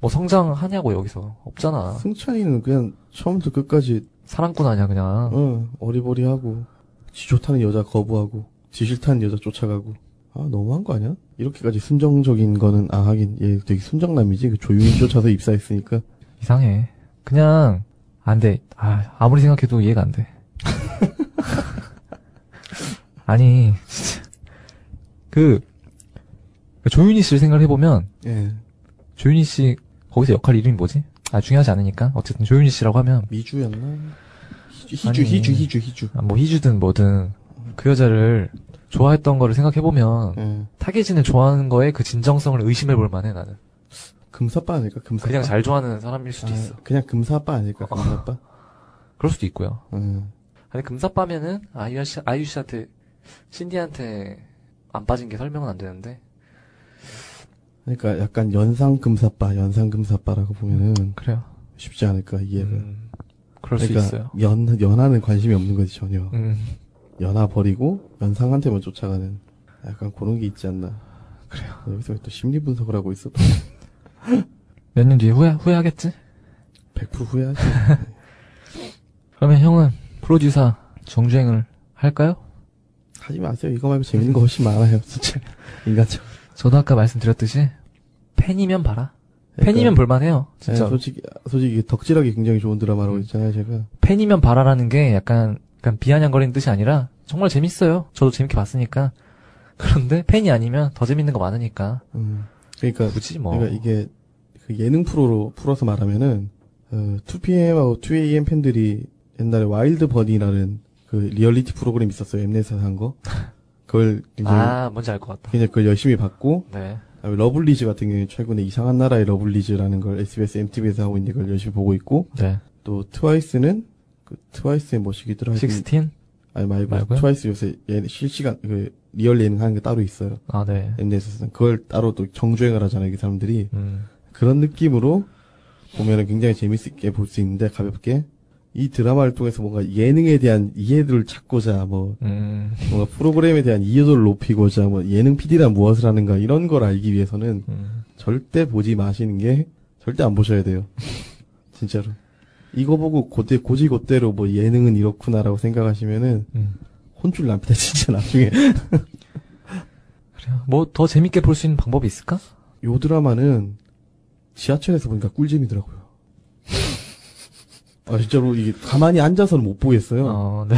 뭐 성장하냐고 여기서 없잖아. 승찬이는 그냥 처음부터 끝까지 사랑꾼 아니야, 그냥. 어, 어리버리하고 지 좋다는 여자 거부하고 지 싫다는 여자 쫓아가고. 아, 너무한 거 아니야? 이렇게까지 순정적인 거는, 아, 하긴, 얘 되게 순정남이지? 그 조윤희 쫓아서 입사했으니까. 이상해. 그냥, 안 돼. 아, 아무리 생각해도 이해가 안 돼. 아니, 진짜. 그, 조윤희 씨를 생각을 해보면, 예. 조윤희 씨, 거기서 역할 이름이 뭐지? 아, 중요하지 않으니까. 어쨌든 조윤희 씨라고 하면. 미주였나? 희주, 아니, 희주, 희주, 희주. 아, 뭐 희주든 뭐든, 그 여자를, 좋아했던 거를 생각해보면 네. 타겟진을 좋아하는 거에 그 진정성을 의심해볼 만해. 나는 금사빠 아닐까? 금사빠? 그냥 잘 좋아하는 사람일 수도 아, 있어. 그냥 금사빠 아닐까? 금사빠? 그럴 수도 있고요. 음. 아니 금사빠면은 아이유 씨, 아이유 씨한테 신디한테 안 빠진 게 설명은 안 되는데. 그러니까 약간 연상 금사빠, 연상 금사빠라고 보면은 그래요. 쉽지 않을까 이해가. 음, 그럴 그러니까 수 있어요. 연 연하는 관심이 없는 거지 전혀. 음. 연하 버리고 연상한테만 쫓아가는 약간 그런 게 있지 않나. 그래요. 여기서 또 심리 분석을 하고 있어. 몇 년 뒤에 후회 후회하겠지? 백 퍼센트 후회하지. 그러면 형은 프로듀서 정주행을 할까요? 하지 마세요. 이거 말고 재밌는 거 훨씬 많아요, 진짜. 인간적으로. 저도 아까 말씀드렸듯이 팬이면 봐라. 그러니까, 팬이면 볼만해요. 진짜. 네, 솔직히 솔직히 덕질하기 굉장히 좋은 드라마라고 했잖아요, 제가. 팬이면 봐라라는 게 약간. 그러니까 비아냥거리는 뜻이 아니라 정말 재밌어요. 저도 재밌게 봤으니까. 그런데 팬이 아니면 더 재밌는 거 많으니까. 음, 그러니까 굳이 뭐. 그러니까 이게 그 예능 프로로 풀어서 말하면은 어, 투피엠하고 투에이엠 팬들이 옛날에 와일드 버니라는 그 리얼리티 프로그램 있었어요. 엠넷에서 한 거. 그걸 굉장히 아, 뭔지 알 것 같다. 그냥 그걸 열심히 봤고. 네. 러블리즈 같은 경우에 최근에 이상한 나라의 러블리즈라는 걸 에스비에스, 엠티비에서 하고 있는 걸 열심히 보고 있고. 네. 또 트와이스는 트와이스의 뭐시기더라. 십육? 아니 말고 트와이스 요새 예, 실시간 그 리얼 예능하는 게 따로 있어요. 아 네. 엠넷에서 그걸 따로 또 정주행을 하잖아요, 이 사람들이. 음. 그런 느낌으로 보면은 굉장히 재밌게 볼 수 있는데 가볍게 이 드라마를 통해서 뭔가 예능에 대한 이해도를 찾고자 뭐 음. 뭔가 프로그램에 대한 이해도를 높이고자 뭐 예능 피디란 무엇을 하는가 이런 걸 알기 위해서는 음. 절대 보지 마시는 게 절대 안 보셔야 돼요. 진짜로. 이거 보고 고대, 고지고대로 뭐 예능은 이렇구나라고 생각하시면은, 음. 혼쭐 납니다, 진짜 나중에. 그래요. 뭐 더 재밌게 볼 수 있는 방법이 있을까? 요 드라마는 지하철에서 보니까 꿀잼이더라고요. 아, 진짜로 이게 가만히 앉아서는 못 보겠어요. 어, 네.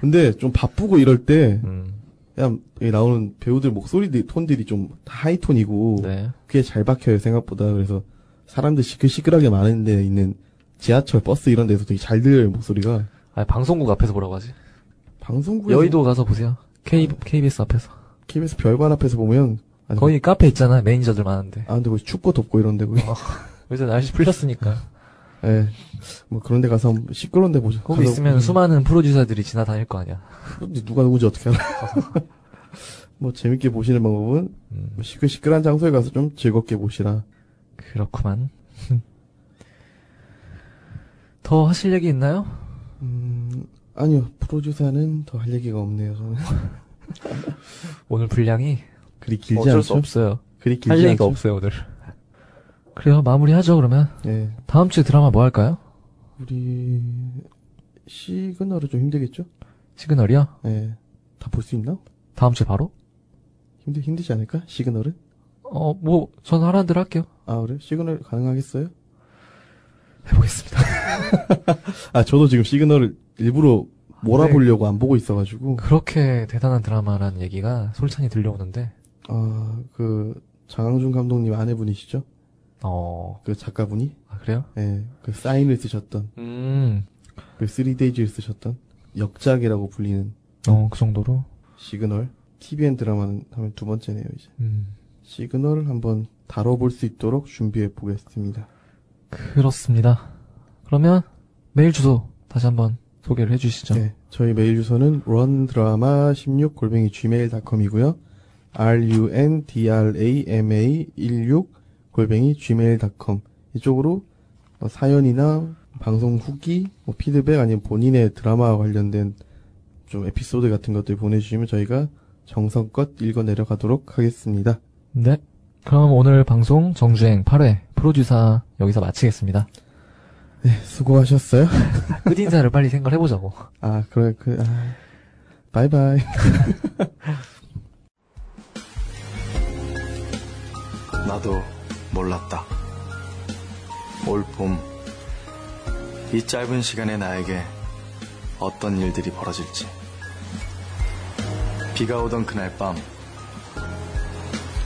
근데 좀 바쁘고 이럴 때 음. 그냥 나오는 배우들 목소리들 톤들이 좀 하이톤이고 네. 그게 잘 박혀요 생각보다. 그래서 사람들 시끌시끌하게 많은 데 있는 지하철, 버스 이런 데서 되게 잘 들려요 목소리가. 아, 방송국 앞에서 보라고 하지. 방송국 여의도 가서 보세요. K KBS 앞에서. 케이비에스 별관 앞에서 보면 아니, 거의 카페 있잖아 매니저들 많은데. 아 근데 거기 춥고 덥고 이런 데고요. 어, 여기서 날씨 풀렸으니까. 예. 네, 뭐 그런 데 가서 시끄러운 데 보자. 거기 있으면 보면. 수많은 프로듀서들이 지나다닐 거 아니야. 근데 누가 누구지 어떻게 알아? 뭐 재밌게 보시는 방법은 음. 시끌 시끌한 장소에 가서 좀 즐겁게 보시라. 그렇구만. 더 하실 얘기 있나요? 음 아니요 프로듀서는 더 할 얘기가 없네요 저는. 오늘 분량이 그리 길지 어쩔 않죠? 수 없어요. 그리 길지 할 얘기가 않죠? 없어요 오늘. 그래요 마무리하죠 그러면. 네. 다음 주에 드라마 뭐 할까요? 우리 시그널은 좀 힘들겠죠? 시그널이요? 네. 다 볼 수 있나? 다음 주에 바로? 힘들 힘들지 않을까? 시그널은? 어 뭐 전 하라는 대로 할게요. 아 그래요? 시그널 가능하겠어요? 해보겠습니다. 아 저도 지금 시그널을 일부러 몰아보려고 네. 안 보고 있어가지고. 그렇게 대단한 드라마라는 얘기가 솔찬히 들려오는데. 아, 그, 장항준 감독님 아내분이시죠? 어. 그 작가분이? 아, 그래요? 예. 네, 그 사인을 쓰셨던. 음. 그 쓰리 데이즈를 쓰셨던. 역작이라고 불리는. 어, 그 정도로? 시그널. 티비엔 드라마는 하면 두 번째네요, 이제. 음. 시그널을 한번 다뤄볼 수 있도록 준비해 보겠습니다. 그렇습니다. 그러면 메일 주소 다시 한번. 소개를 해주시죠. 네, 저희 메일 주소는 런드라마 십육 골뱅이 지메일 닷컴이고요. 런드라마 십육 골뱅이 지메일 닷컴 이쪽으로 어, 사연이나 방송 후기, 뭐 피드백 아니면 본인의 드라마와 관련된 좀 에피소드 같은 것들 보내주시면 저희가 정성껏 읽어내려가도록 하겠습니다. 네, 그럼 오늘 방송 정주행 팔 회 프로듀서 여기서 마치겠습니다. 네, 수고하셨어요. 끝인사를 빨리 생각해보자고. 아, 그래, 그, 아. 바이바이. 나도 몰랐다. 올 봄, 이 짧은 시간에 나에게 어떤 일들이 벌어질지. 비가 오던 그날 밤,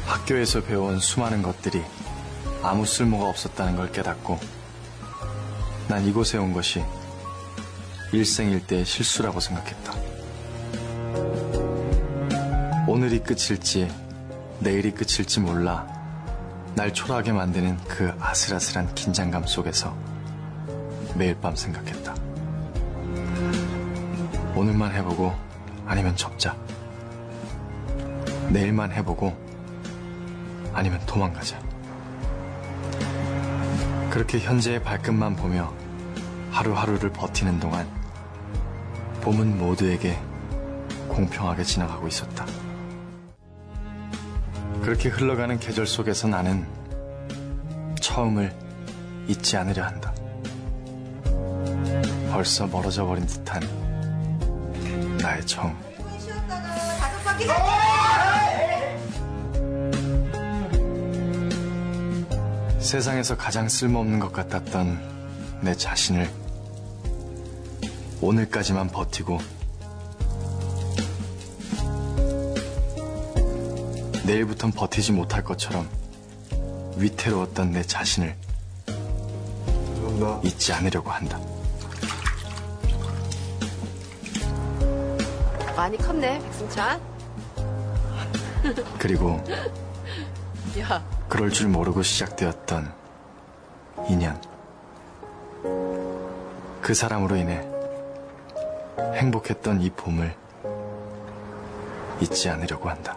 학교에서 배운 수많은 것들이 아무 쓸모가 없었다는 걸 깨닫고, 난 이곳에 온 것이 일생일대의 실수라고 생각했다. 오늘이 끝일지 내일이 끝일지 몰라 날 초라하게 만드는 그 아슬아슬한 긴장감 속에서 매일 밤 생각했다. 오늘만 해보고 아니면 접자. 내일만 해보고 아니면 도망가자. 그렇게 현재의 발끝만 보며 하루하루를 버티는 동안 봄은 모두에게 공평하게 지나가고 있었다. 그렇게 흘러가는 계절 속에서 나는 처음을 잊지 않으려 한다. 벌써 멀어져 버린 듯한 나의 처음. 세상에서 가장 쓸모없는 것 같았던 내 자신을 오늘까지만 버티고 내일부턴 버티지 못할 것처럼 위태로웠던 내 자신을 감사합니다. 잊지 않으려고 한다. 많이 컸네, 백승찬. 그리고 야. 그럴 줄 모르고 시작되었던 인연. 그 사람으로 인해 행복했던 이 봄을 잊지 않으려고 한다.